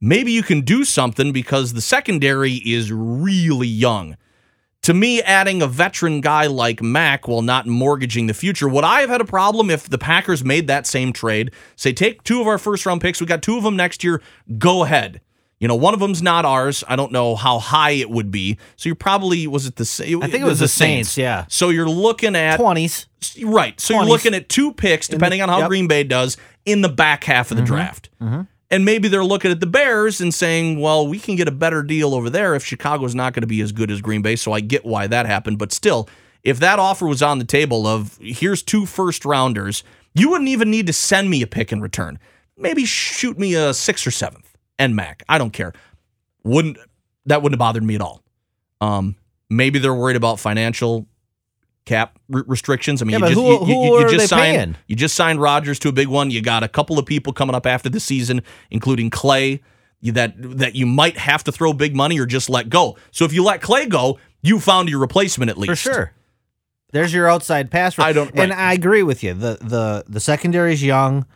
maybe you can do something because the secondary is really young. To me, adding a veteran guy like Mack while not mortgaging the future, would I have had a problem if the Packers made that same trade? Say, take two of our first-round picks. We got two of them next year. Go ahead. You know, one of them's not ours. I don't know how high it would be. So you're probably, was it the Saints? I think it was the, the Saints. Saints, yeah. So you're looking at... twenties. Right. So twenties. You're looking at two picks, depending the, on how yep. Green Bay does, in the back half of the mm-hmm. draft. Mm-hmm. And maybe they're looking at the Bears and saying, well, we can get a better deal over there if Chicago's not going to be as good as Green Bay, so I get why that happened. But still, if that offer was on the table of, here's two first-rounders, you wouldn't even need to send me a pick in return. Maybe shoot me a sixth or seventh. And Mac, I don't care. Wouldn't that wouldn't have bothered me at all? Um, maybe they're worried about financial cap re- restrictions. I mean, yeah, you, just, who, you, you, you, you just signed paying? you just signed Rodgers to a big one. You got a couple of people coming up after the season, including Clay, that that you might have to throw big money or just let go. So if you let Clay go, you found your replacement at least. For sure. There's your outside pass rush. I don't, right. And I agree with you. The the the secondary is young,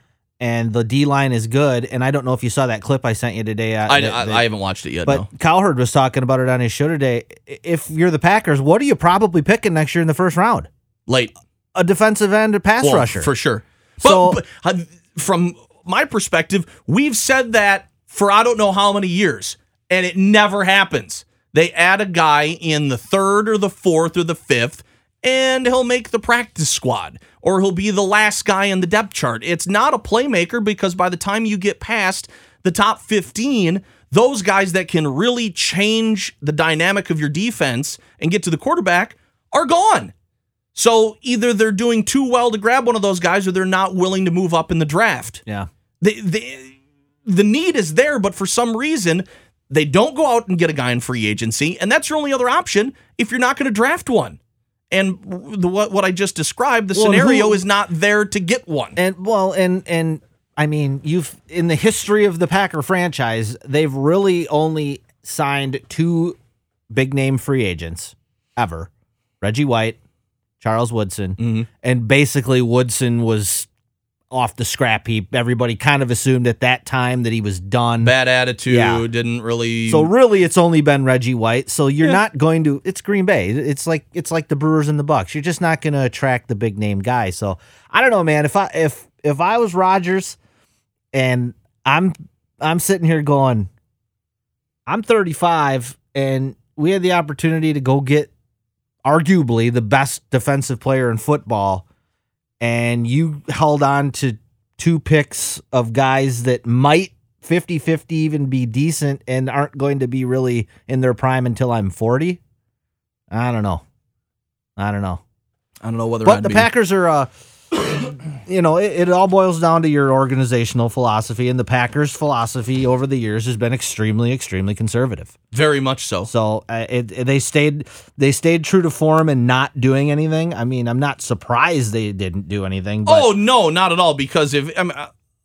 and the D line is good. And I don't know if you saw that clip I sent you today. Uh, I, that, I, that, I haven't watched it yet. But no. Cowherd was talking about it on his show today. If you're the Packers, what are you probably picking next year in the first round? Late, a defensive end, a pass well, rusher for sure. So, but, but from my perspective, we've said that for I don't know how many years, and it never happens. They add a guy in the third or the fourth or the fifth, and he'll make the practice squad, or he'll be the last guy in the depth chart. It's not a playmaker, because by the time you get past the top fifteen, those guys that can really change the dynamic of your defense and get to the quarterback are gone. So either they're doing too well to grab one of those guys, or they're not willing to move up in the draft. Yeah, the, the, the need is there, but for some reason, they don't go out and get a guy in free agency, and that's your only other option if you're not going to draft one. And the, what what I just described, the well, scenario who, is not there to get one. And well, and and I mean, you've in the history of the Packer franchise, they've really only signed two big name free agents ever: Reggie White, Charles Woodson, mm-hmm. and basically Woodson was off the scrap heap. Everybody kind of assumed at that time that he was done. Bad attitude, yeah. didn't really. So really, it's only been Reggie White. So you're yeah. not going to. It's Green Bay. It's like it's like the Brewers and the Bucks. You're just not going to attract the big name guy. So I don't know, man. If I if if I was Rodgers, and I'm I'm sitting here going, I'm thirty-five, and we had the opportunity to go get arguably the best defensive player in football, and you held on to two picks of guys that might fifty-fifty even be decent and aren't going to be really in their prime until I'm forty. I don't know. I don't know. I don't know whether. But I'd the be. Packers are, uh, you know, it, it all boils down to your organizational philosophy, and the Packers' philosophy over the years has been extremely, extremely conservative. Very much so. So uh, it, it, they stayed, they stayed true to form and not doing anything. I mean, I'm not surprised they didn't do anything. But. Oh no, not at all. Because if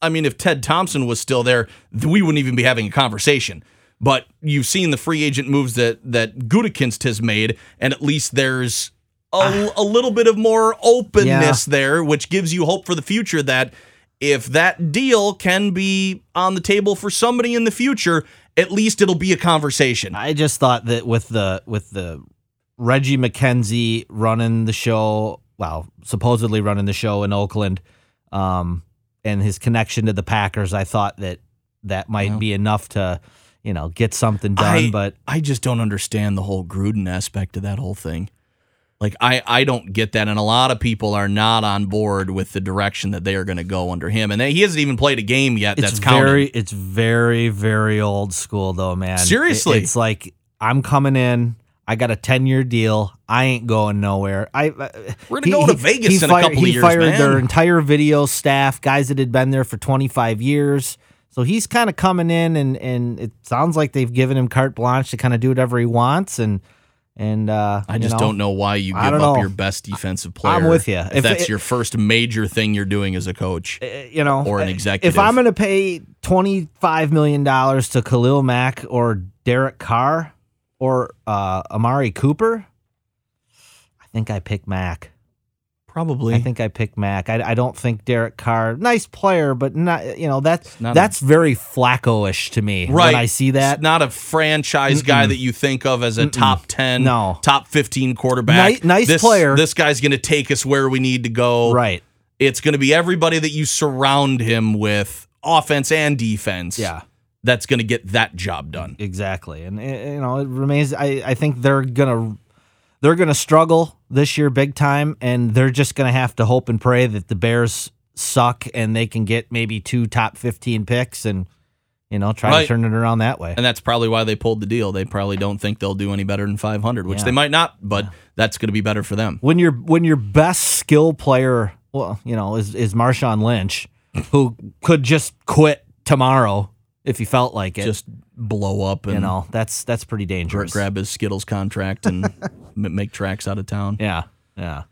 I mean, if Ted Thompson was still there, we wouldn't even be having a conversation. But you've seen the free agent moves that that Gutekunst has made, and at least there's. A, a little bit of more openness yeah. there, which gives you hope for the future that if that deal can be on the table for somebody in the future, at least it'll be a conversation. I just thought that with the with the Reggie McKenzie running the show, well, supposedly running the show in Oakland, um, and his connection to the Packers, I thought that that might well. be enough to, you know, get something done. I, but I just don't understand the whole Gruden aspect of that whole thing. Like, I, I don't get that, and a lot of people are not on board with the direction that they are going to go under him, and they, he hasn't even played a game yet that's it's counted. Very, it's very, very old school, though, man. Seriously. It, it's like, I'm coming in, I got a ten-year deal, I ain't going nowhere. I We're going to go to he, Vegas he, in fired, a couple of years, He fired man. their entire video staff, guys that had been there for twenty-five years, so he's kind of coming in, and, and it sounds like they've given him carte blanche to kind of do whatever he wants, and... And uh, I just you know, don't know why you give up know. your best defensive player. I'm with you. If, if that's it, your first major thing you're doing as a coach, you know, or an executive. If I'm going to pay twenty-five million dollars to Khalil Mack or Derek Carr or uh, Amari Cooper, I think I pick Mack. Probably. I think I pick Mack. I, I don't think Derek Carr, nice player, but not, you know, that's that's a, very Flacco-ish to me right. when I see that. It's not a franchise Mm-mm. guy that you think of as a Mm-mm. top ten, no. top fifteen quarterback. Nice, nice this, player. This guy's going to take us where we need to go. Right. It's going to be everybody that you surround him with, offense and defense, yeah. that's going to get that job done. Exactly. And, you know, it remains, I, I think they're going to, they're going to struggle this year big time, and they're just going to have to hope and pray that the Bears suck and they can get maybe two top fifteen picks and, you know, try right. to turn it around that way. And that's probably why they pulled the deal. They probably don't think they'll do any better than five hundred, which yeah. they might not, but yeah. that's going to be better for them. When your when your best skill player, well, you know, is, is Marshawn Lynch, who could just quit tomorrow if he felt like it. Just blow up. And you know, that's that's pretty dangerous. Grab his Skittles contract and make tracks out of town. Yeah, yeah.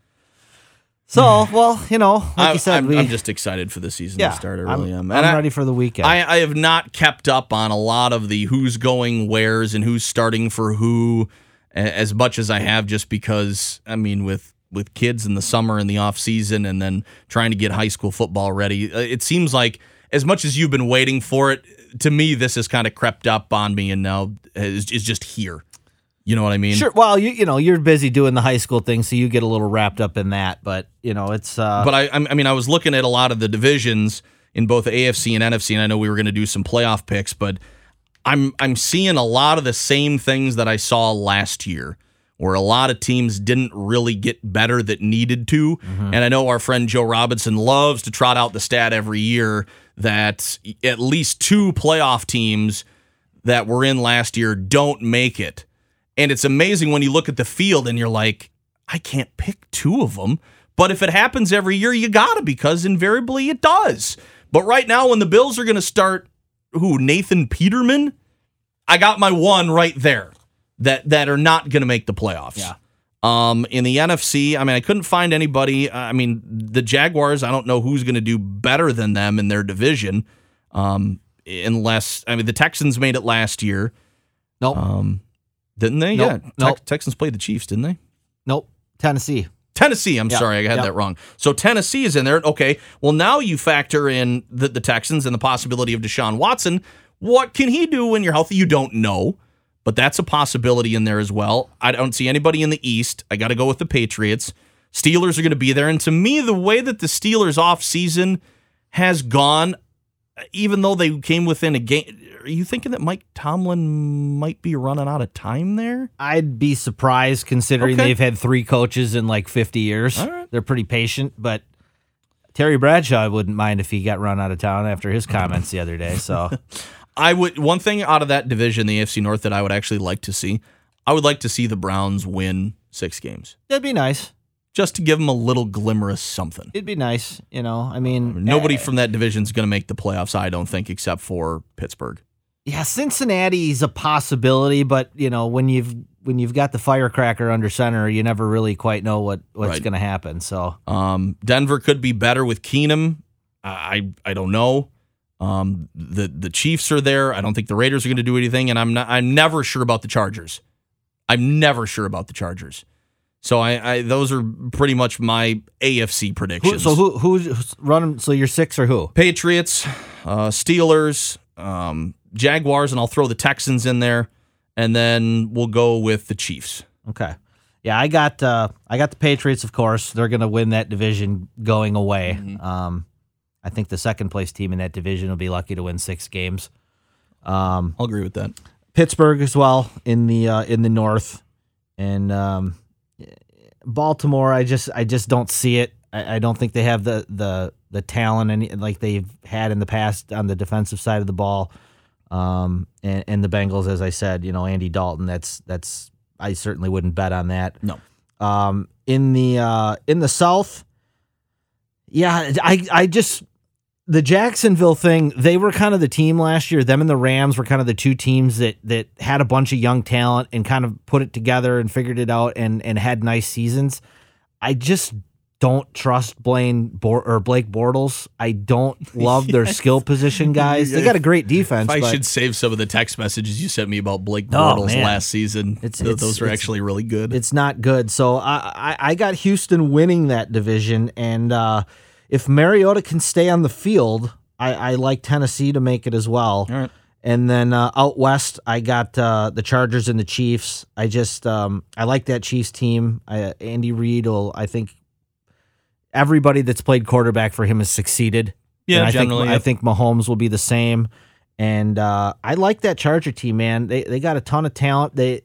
So, well, you know, like I, you said, I'm, we, I'm just excited for the season yeah, to start. I really I'm, am. And I'm ready I, for the weekend. I, I have not kept up on a lot of the who's going wheres and who's starting for who as much as I have, just because, I mean, with with kids in the summer and the off season, and then trying to get high school football ready. It seems like as much as you've been waiting for it, to me, this has kind of crept up on me, and now it's, it's just here. You know what I mean? Sure. Well, you you know, you're busy doing the high school thing, so you get a little wrapped up in that. But, you know, it's... Uh... But, I I mean, I was looking at a lot of the divisions in both A F C and N F C, and I know we were going to do some playoff picks, but I'm I'm seeing a lot of the same things that I saw last year, where a lot of teams didn't really get better that needed to. Mm-hmm. And I know our friend Joe Robinson loves to trot out the stat every year that at least two playoff teams that were in last year don't make it. And it's amazing when you look at the field and you're like, I can't pick two of them. But if it happens every year, you got to, because invariably it does. But right now, when the Bills are going to start, who, Nathan Peterman? I got my one right there that that are not going to make the playoffs. Yeah. Um, in the N F C, I mean, I couldn't find anybody. I mean, the Jaguars, I don't know who's going to do better than them in their division. Um, unless, I mean, the Texans made it last year. Nope. Um, Didn't they? Nope. Yeah. Nope. Tex- Texans played the Chiefs, didn't they? Nope. Tennessee. Tennessee. I'm yeah. sorry. I had yeah. that wrong. So Tennessee is in there. Okay. Well, now you factor in the, the Texans and the possibility of Deshaun Watson. What can he do when you're healthy? You don't know, but that's a possibility in there as well. I don't see anybody in the East. I got to go with the Patriots. Steelers are going to be there. And to me, the way that the Steelers offseason has gone, even though they came within a game, are you thinking that Mike Tomlin might be running out of time there? I'd be surprised, considering okay. they've had three coaches in like fifty years. All right. They're pretty patient, but Terry Bradshaw, I wouldn't mind if he got run out of town after his comments the other day. So, I would one thing out of that division, the A F C North, that I would actually like to see, I would like to see the Browns win six games. That'd be nice. Just to give them a little glimmer of something. It'd be nice, you know. I mean, nobody uh, from that division's going to make the playoffs, I don't think, except for Pittsburgh. Yeah, Cincinnati's a possibility, but you know, when you've when you've got the firecracker under center, you never really quite know what, what's right. going to happen. So, um, Denver could be better with Keenum. I I don't know. Um, the the Chiefs are there. I don't think the Raiders are going to do anything, and I'm not. I'm never sure about the Chargers. I'm never sure about the Chargers. So I, I those are pretty much my A F C predictions. Who, so who who's running? So your six or who? Patriots, uh, Steelers, um, Jaguars, and I'll throw the Texans in there, and then we'll go with the Chiefs. Okay. Yeah, I got uh, I got the Patriots. Of course, they're going to win that division going away. Mm-hmm. Um, I think the second place team in that division will be lucky to win six games. Um, I'll agree with that. Pittsburgh as well in the uh, in the North, and. Um, Baltimore, I just I just don't see it. I, I don't think they have the the the talent any, like they've had in the past on the defensive side of the ball. Um, and, and the Bengals, as I said, you know, Andy Dalton. That's that's I certainly wouldn't bet on that. No. Um, in the uh, in the South, yeah, I I just the Jacksonville thing. They were kind of the team last year. Them and the Rams were kind of the two teams that that had a bunch of young talent and kind of put it together and figured it out and and had nice seasons. I just don't trust Blaine Bo- or Blake Bortles. I don't love yes. their skill position guys. They got a great defense. If I but... should save some of the text messages you sent me about Blake Bortles oh, last season. It's, Th- it's, those are it's, actually really good. It's not good. So I, I, I got Houston winning that division, and uh, if Mariota can stay on the field, I, I like Tennessee to make it as well. All right. And then uh, out west, I got uh, the Chargers and the Chiefs. I just um, I like that Chiefs team. I, Andy Reid will, I think. Everybody that's played quarterback for him has succeeded. Yeah, and I generally. Think, yep. I think Mahomes will be the same. And uh, I like that Charger team, man. They they got a ton of talent. They,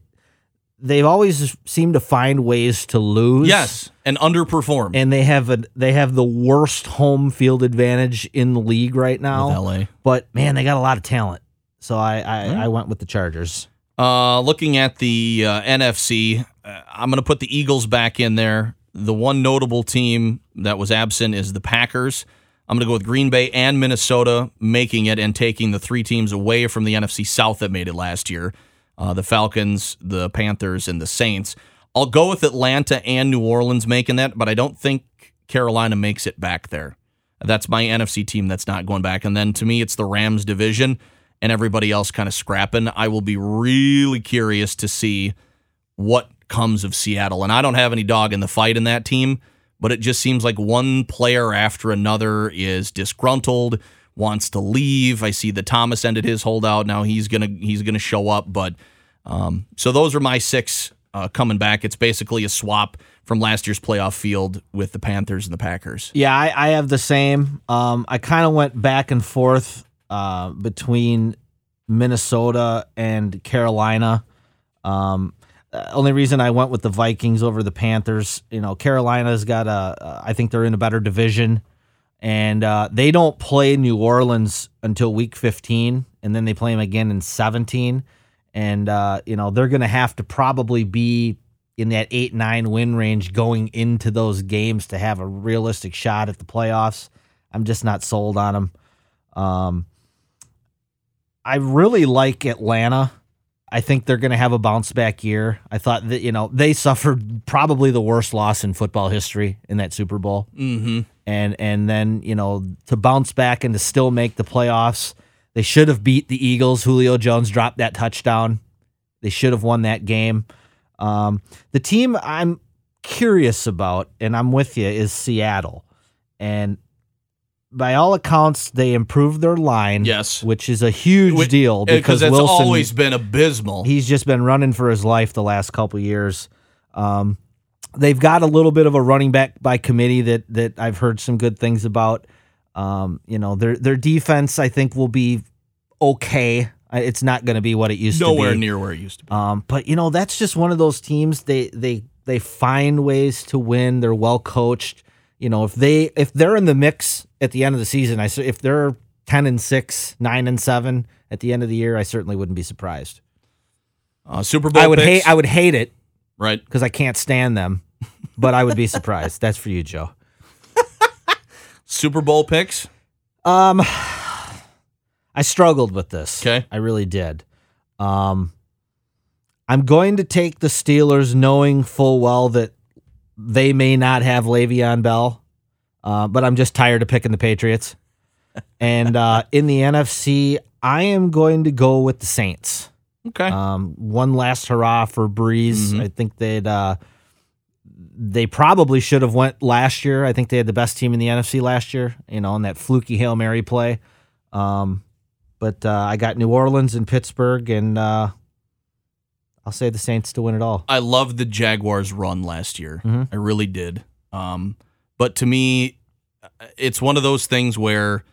they've always seemed to find ways to lose. Yes, and underperform. And they have a they have the worst home field advantage in the league right now. With L A. But, man, they got a lot of talent. So I, I, right. I went with the Chargers. Uh, looking at the uh, N F C, uh, I'm going to put the Eagles back in there. The one notable team that was absent is the Packers. I'm going to go with Green Bay and Minnesota making it and taking the three teams away from the N F C South that made it last year, uh, the Falcons, the Panthers, and the Saints. I'll go with Atlanta and New Orleans making that, but I don't think Carolina makes it back there. That's my N F C team that's not going back. And then to me, it's the Rams division and everybody else kind of scrapping. I will be really curious to see what comes of Seattle. And I don't have any dog in the fight in that team, but it just seems like one player after another is disgruntled, wants to leave. I see that Thomas ended his holdout. Now he's gonna he's gonna show up. But um, so those are my six uh, coming back. It's basically a swap from last year's playoff field with the Panthers and the Packers. Yeah, I, I have the same. Um, I kind of went back and forth uh, between Minnesota and Carolina. Um, only reason I went with the Vikings over the Panthers, you know, Carolina's got a, I think they're in a better division, and uh, they don't play New Orleans until week fifteen, and then they play them again in seventeen. And, uh, you know, they're going to have to probably be in that eight, nine win range going into those games to have a realistic shot at the playoffs. I'm just not sold on them. Um, I really like Atlanta. I think they're going to have a bounce-back year. I thought that, you know, they suffered probably the worst loss in football history in that Super Bowl. Mm-hmm. And and then, you know, to bounce back and to still make the playoffs, they should have beat the Eagles. Julio Jones dropped that touchdown. They should have won that game. Um, the team I'm curious about, and I'm with you, is Seattle. And by all accounts, they improved their line, yes, which is a huge which, deal because it's always been abysmal. He's just been running for his life the last couple years. Um, they've got a little bit of a running back by committee that that I've heard some good things about. Um, you know, their their defense, I think, will be okay. It's not going to be what it used Nowhere to be. Nowhere near where it used to be. Um, but you know, that's just one of those teams. They they they find ways to win. They're well coached. You know, if they if they're in the mix at the end of the season, I if they're ten and six, nine and seven at the end of the year, I certainly wouldn't be surprised. Uh, Super Bowl. I would picks. hate. I would hate it, right? Because I can't stand them. But I would be surprised. That's for you, Joe. Super Bowl picks. Um, I struggled with this. Okay, I really did. Um, I'm going to take the Steelers, knowing full well that they may not have Le'Veon Bell, uh, but I'm just tired of picking the Patriots. And uh, in the N F C, I am going to go with the Saints. Okay. Um, one last hurrah for Breeze. Mm-hmm. I think they'd uh, they probably should have went last year. I think they had the best team in the N F C last year, you know, on that fluky Hail Mary play. Um, but uh, I got New Orleans and Pittsburgh, and uh, I'll say the Saints to win it all. I loved the Jaguars' run last year. Mm-hmm. I really did. Um, but to me, it's one of those things where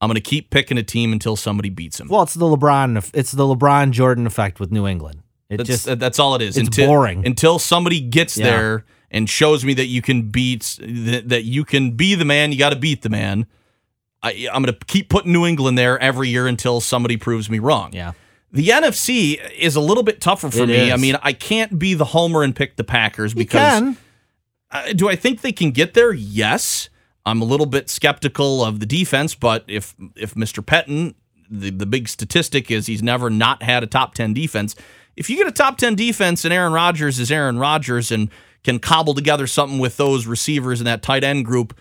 I'm going to keep picking a team until somebody beats them. Well, it's the LeBron. It's the LeBron Jordan effect with New England. It that's, just that's all it is. It's until, boring until somebody gets yeah. there and shows me that you can beat that you can be the man. You got to beat the man. I, I'm going to keep putting New England there every year until somebody proves me wrong. Yeah. The N F C is a little bit tougher for it me. Is. I mean, I can't be the homer and pick the Packers because uh, do I think they can get there? Yes. I'm a little bit skeptical of the defense, but if if Mister Petten, the, the big statistic is he's never not had a top ten defense. If you get a top ten defense and Aaron Rodgers is Aaron Rodgers and can cobble together something with those receivers and that tight end group,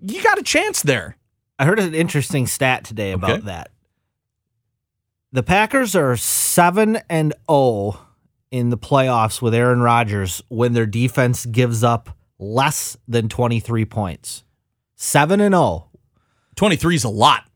you got a chance there. I heard an interesting stat today about okay. that. The Packers are seven and zero in the playoffs with Aaron Rodgers when their defense gives up less than twenty three points. Seven and zero. Twenty three is a lot.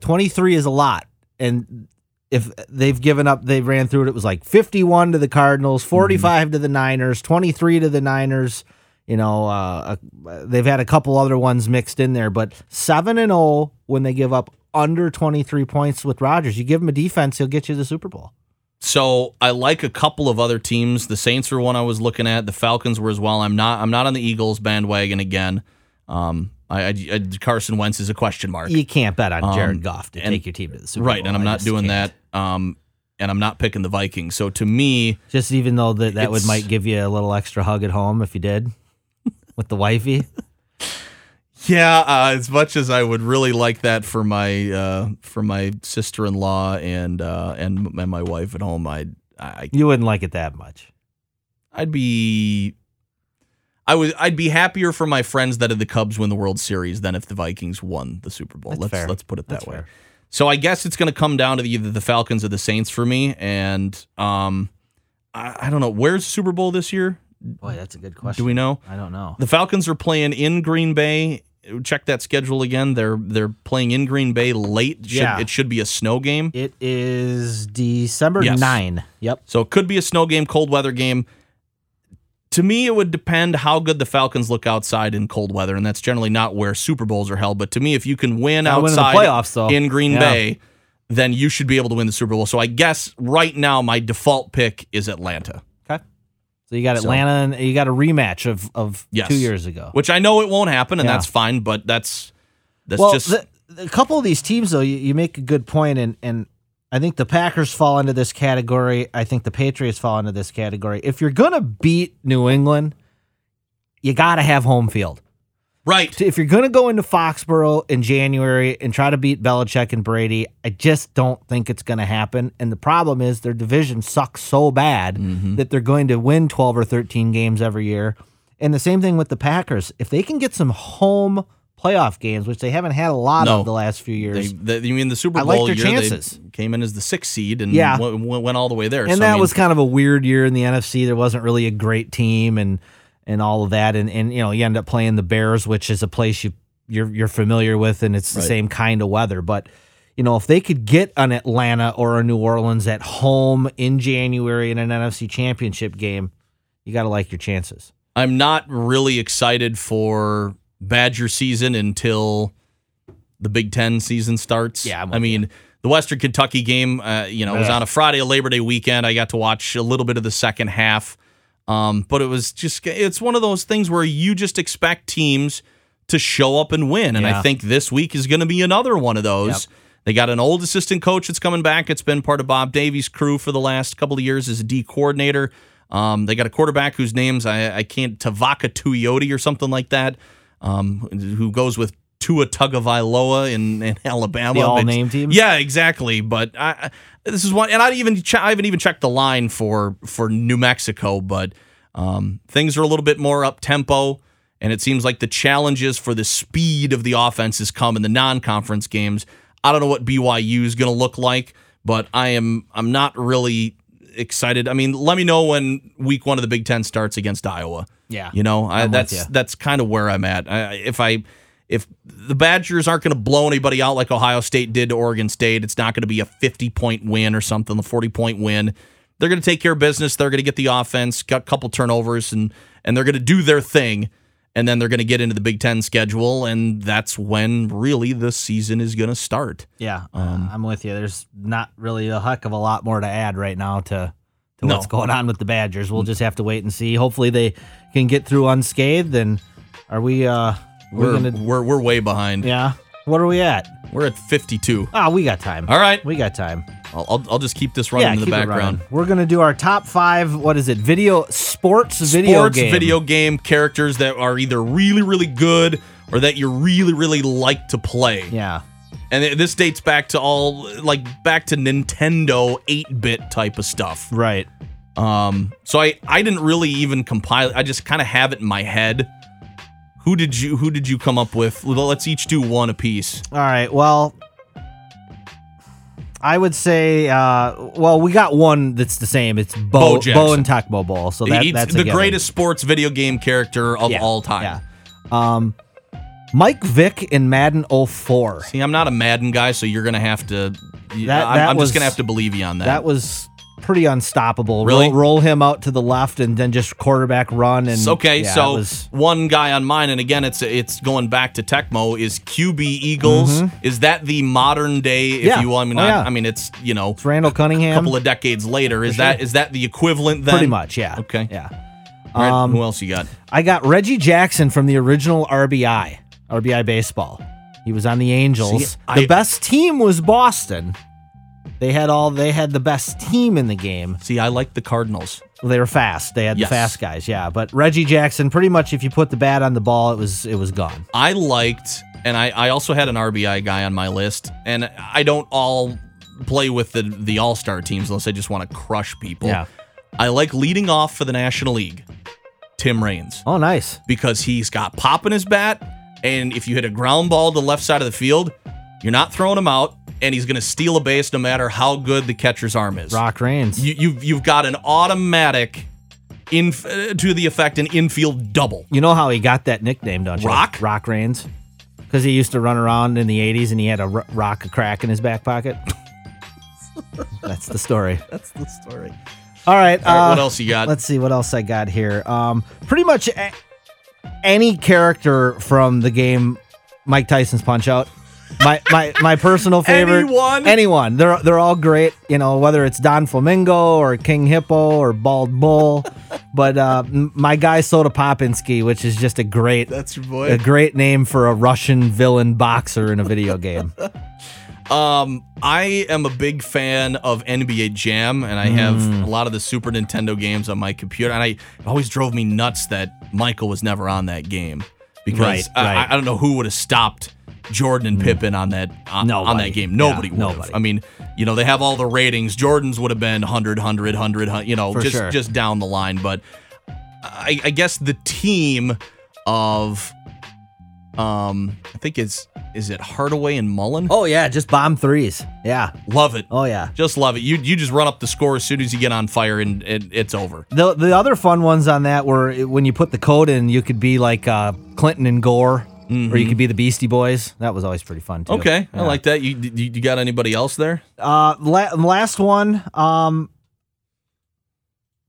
Twenty three is a lot, and if they've given up, they ran through it. It was like fifty one to the Cardinals, forty five mm-hmm. to the Niners, twenty three to the Niners. You know, uh, they've had a couple other ones mixed in there, but seven and zero when they give up under twenty-three points with Rodgers. You give him a defense, he'll get you the Super Bowl. So I like a couple of other teams. The Saints were one I was looking at. The Falcons were as well. I'm not I'm not on the Eagles bandwagon again. Um, I, I, I Carson Wentz is a question mark. You can't bet on Jared um, Goff to and, take your team to the Super right, Bowl. Right, and I'm not doing can't. that. Um, and I'm not picking the Vikings. So to me... Just even though that, that would might give you a little extra hug at home if you did with the wifey. Yeah, uh, as much as I would really like that for my uh, for my sister-in-law and uh, and and my wife at home, I'd, I you wouldn't like it that much. I'd be, I would I'd be happier for my friends that if the Cubs win the World Series than if the Vikings won the Super Bowl. That's let's fair. let's put it that That's way. Fair. So I guess it's going to come down to either the Falcons or the Saints for me, and um, I, I don't know. Where's Super Bowl this year? Boy, that's a good question. Do we know? I don't know. The Falcons are playing in Green Bay. Check that schedule again. They're they're playing in Green Bay late. Should, yeah. It should be a snow game. It is December yes. ninth. Yep. So it could be a snow game, cold weather game. To me, it would depend how good the Falcons look outside in cold weather, and that's generally not where Super Bowls are held. But to me, if you can win I'll outside win in, playoffs, though. in Green yeah. Bay, then you should be able to win the Super Bowl. So I guess right now my default pick is Atlanta. So you got Atlanta, so, and you got a rematch of, of yes, two years ago. Which I know it won't happen, and yeah. that's fine, but that's that's well, just... The, a couple of these teams, though, you, you make a good point, and, and I think the Packers fall into this category. I think the Patriots fall into this category. If you're going to beat New England, you got to have home field. Right. If you're going to go into Foxborough in January and try to beat Belichick and Brady, I just don't think it's going to happen. And the problem is their division sucks so bad mm-hmm. that they're going to win twelve or thirteen games every year. And the same thing with the Packers. If they can get some home playoff games, which they haven't had a lot no. of the last few years. They, they, you mean the Super Bowl I like their year, chances. They came in as the sixth seed and yeah. w- w- went all the way there. And so, that I mean, was kind of a weird year in the N F C. There wasn't really a great team and... and all of that, and, and you know you end up playing the Bears, which is a place you you're, you're familiar with, and it's the right. same kind of weather. But you know if they could get an Atlanta or a New Orleans at home in January in an N F C Championship game, you got to like your chances. I'm not really excited for Badger season until the Big Ten season starts. Yeah, I'm I mean. That. The Western Kentucky game, uh, you know, yeah. was on a Friday, a Labor Day weekend. I got to watch a little bit of the second half. Um, but it was just, it's one of those things where you just expect teams to show up and win. And yeah. I think this week is going to be another one of those. Yep. They got an old assistant coach that's coming back. It's been part of Bob Davies' crew for the last couple of years as a D coordinator. Um, they got a quarterback whose name's, I, I can't, Tavaka Tuioti or something like that, um, who goes with Tua Tagovailoa in, in Alabama. The all-name team? Yeah, exactly. But I, this is one, and I even che- I haven't even checked the line for for New Mexico, but um, things are a little bit more up-tempo, and it seems like the challenges for the speed of the offenses come in the non-conference games. I don't know what B Y U is going to look like, but I am I'm not really excited. I mean, let me know when week one of the Big Ten starts against Iowa. Yeah. You know, I, that's you. that's kind of where I'm at. I, if I... If the Badgers aren't going to blow anybody out like Ohio State did to Oregon State, it's not going to be a fifty-point win or something, a forty-point win. They're going to take care of business. They're going to get the offense, got a couple turnovers, and and they're going to do their thing, and then they're going to get into the Big Ten schedule, and that's when really the season is going to start. Yeah, um, uh, I'm with you. There's not really a heck of a lot more to add right now to, to no. what's going on with the Badgers. We'll just have to wait and see. Hopefully they can get through unscathed, and are we... Uh, We're, we're, gonna, we're we're way behind. Yeah. What are we at? We're at fifty-two. Ah, oh, we got time. All right. We got time. I'll I'll, I'll just keep this running yeah, in the keep background. It running. We're going to do our top five, what is it, video sports, sports video game. Sports video game characters that are either really, really good or that you really, really like to play. Yeah. And this dates back to all, like, back to Nintendo eight-bit type of stuff. Right. Um. So I, I didn't really even compile it. I just kind of have it in my head. Who did you Who did you come up with? Let's each do one apiece. All right. Well, I would say. Uh, well, we got one that's the same. It's Bo Bo, Bo and Tecmo Bowl. So that, that's the greatest sports video game character of yeah, all time. Yeah. Um, Mike Vick in Madden oh four. See, I'm not a Madden guy, so you're gonna have to. That, that I'm, I'm was, just gonna have to believe you on that. That was pretty unstoppable. Really? Roll, roll him out to the left and then just quarterback run. And okay, yeah, so was... one guy on mine, and again, it's it's going back to Tecmo, is Q B Eagles. Mm-hmm. Is that the modern day, if yeah. you will? I mean, oh, yeah. I, I mean, it's, you know, it's Randall Cunningham. A couple of decades later. Is sure. that is that the equivalent then? Pretty much, yeah. Okay. Yeah. All right, um, who else you got? I got Reggie Jackson from the original R B I, R B I Baseball. He was on the Angels. See, I, the best team was Boston. They had all. They had the best team in the game. See, I like the Cardinals. They were fast. They had yes. the fast guys. Yeah, but Reggie Jackson, pretty much, if you put the bat on the ball, it was it was gone. I liked, and I, I also had an R B I guy on my list, and I don't all play with the the All Star teams unless I just want to crush people. Yeah, I like leading off for the National League, Tim Raines. Oh, nice, because he's got pop in his bat, and if you hit a ground ball to the left side of the field, you're not throwing him out. and he's going to steal a base no matter how good the catcher's arm is. Rock Reigns. You, you've, you've got an automatic, in, to the effect, an infield double. You know how he got that nickname, don't you? Rock? Rock Reigns. Because he used to run around in the eighties and he had a r- rock a crack in his back pocket. That's the story. That's the story. All right. All right, uh, what else you got? Let's see what else I got here. Um, pretty much a- any character from the game Mike Tyson's Punch-Out. My my my personal favorite. Anyone? Anyone. They're they're all great, you know, whether it's Don Flamingo or King Hippo or Bald Bull. But uh, my guy Soda Popinski, which is just a great That's your boy. A great name for a Russian villain boxer in a video game. Um, I am a big fan of N B A Jam, and I have mm. a lot of the Super Nintendo games on my computer, and I, it always drove me nuts that Michael was never on that game, because right, I, right. I, I don't know who would have stopped Jordan and mm. Pippen on that on, on that game. Nobody yeah, would nobody. have. I mean, you know, they have all the ratings. Jordan's would have been one hundred, one hundred, one hundred, you know, For just sure. just down the line. But I, I guess the team of... Um, I think it's, is it Hardaway and Mullen? Oh, yeah, just bomb threes. Yeah. Love it. Oh, yeah. Just love it. You you just run up the score as soon as you get on fire, and it, it's over. The the other fun ones on that were when you put the code in, you could be like uh, Clinton and Gore, mm-hmm. or you could be the Beastie Boys. That was always pretty fun, too. Okay, yeah. I like that. You, you you got anybody else there? Uh, la- Last one, um,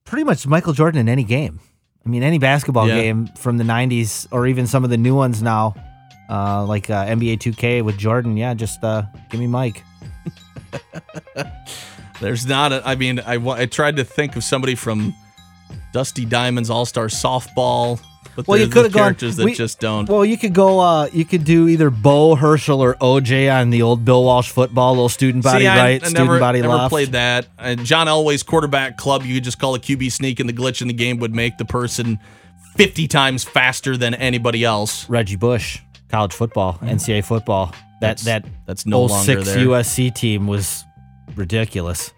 pretty much Michael Jordan in any game. I mean, any basketball yeah. game from the nineties, or even some of the new ones now, uh, like uh, N B A two K with Jordan. Yeah, just uh, give me Mike. There's not a... I mean, I, I tried to think of somebody from Dusty Diamond's All-Star Softball, but well, there's you the characters gone, we, that just don't... Well, you could go... Uh, you could do either Bo Herschel or O J on the old Bill Walsh football, little student body See, I, right, I student never, body never left. Never played that. Uh, John Elway's quarterback club, you could just call a Q B sneak, and the glitch in the game would make the person fifty times faster than anybody else. Reggie Bush, college football, mm-hmm. N C double A football. That, that's, that that's no longer there. U S C team was ridiculous.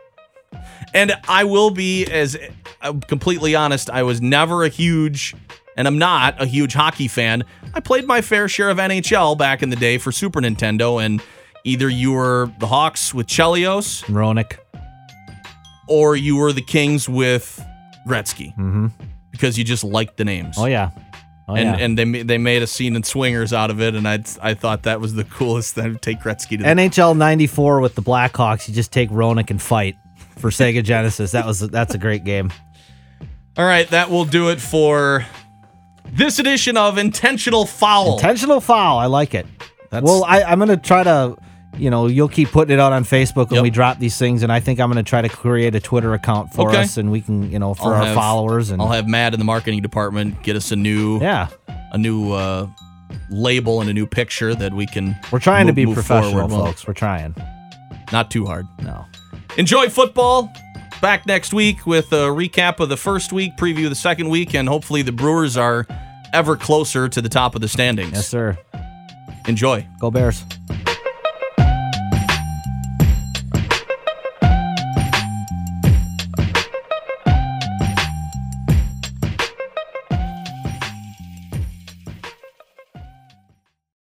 And I will be, as I'm completely honest, I was never a huge... And I'm not a huge hockey fan. I played my fair share of N H L back in the day for Super Nintendo, and either you were the Hawks with Chelios, Roenick, or you were the Kings with Gretzky, mm-hmm. because you just liked the names. Oh yeah, oh, and yeah. and they they made a scene in Swingers out of it, and I I thought that was the coolest thing. Take Gretzky to N H L ninety-four with the Blackhawks. You just take Roenick and fight for Sega Genesis. That was that's a great game. All right, that will do it for this edition of Intentional Foul. Intentional Foul. I like it. That's... Well, I, I'm going to try to, you know, you'll keep putting it out on Facebook when yep. we drop these things, and I think I'm going to try to create a Twitter account for okay. us, and we can, you know, for I'll our have, followers. And I'll have Matt in the marketing department get us a new, yeah. a new uh, label and a new picture that we can We're trying move, to be professional, forward. folks. We're trying. Not too hard. No. Enjoy football. Back next week with a recap of the first week, preview of the second week, and hopefully the Brewers are ever closer to the top of the standings. Yes, sir. Enjoy. Go Bears.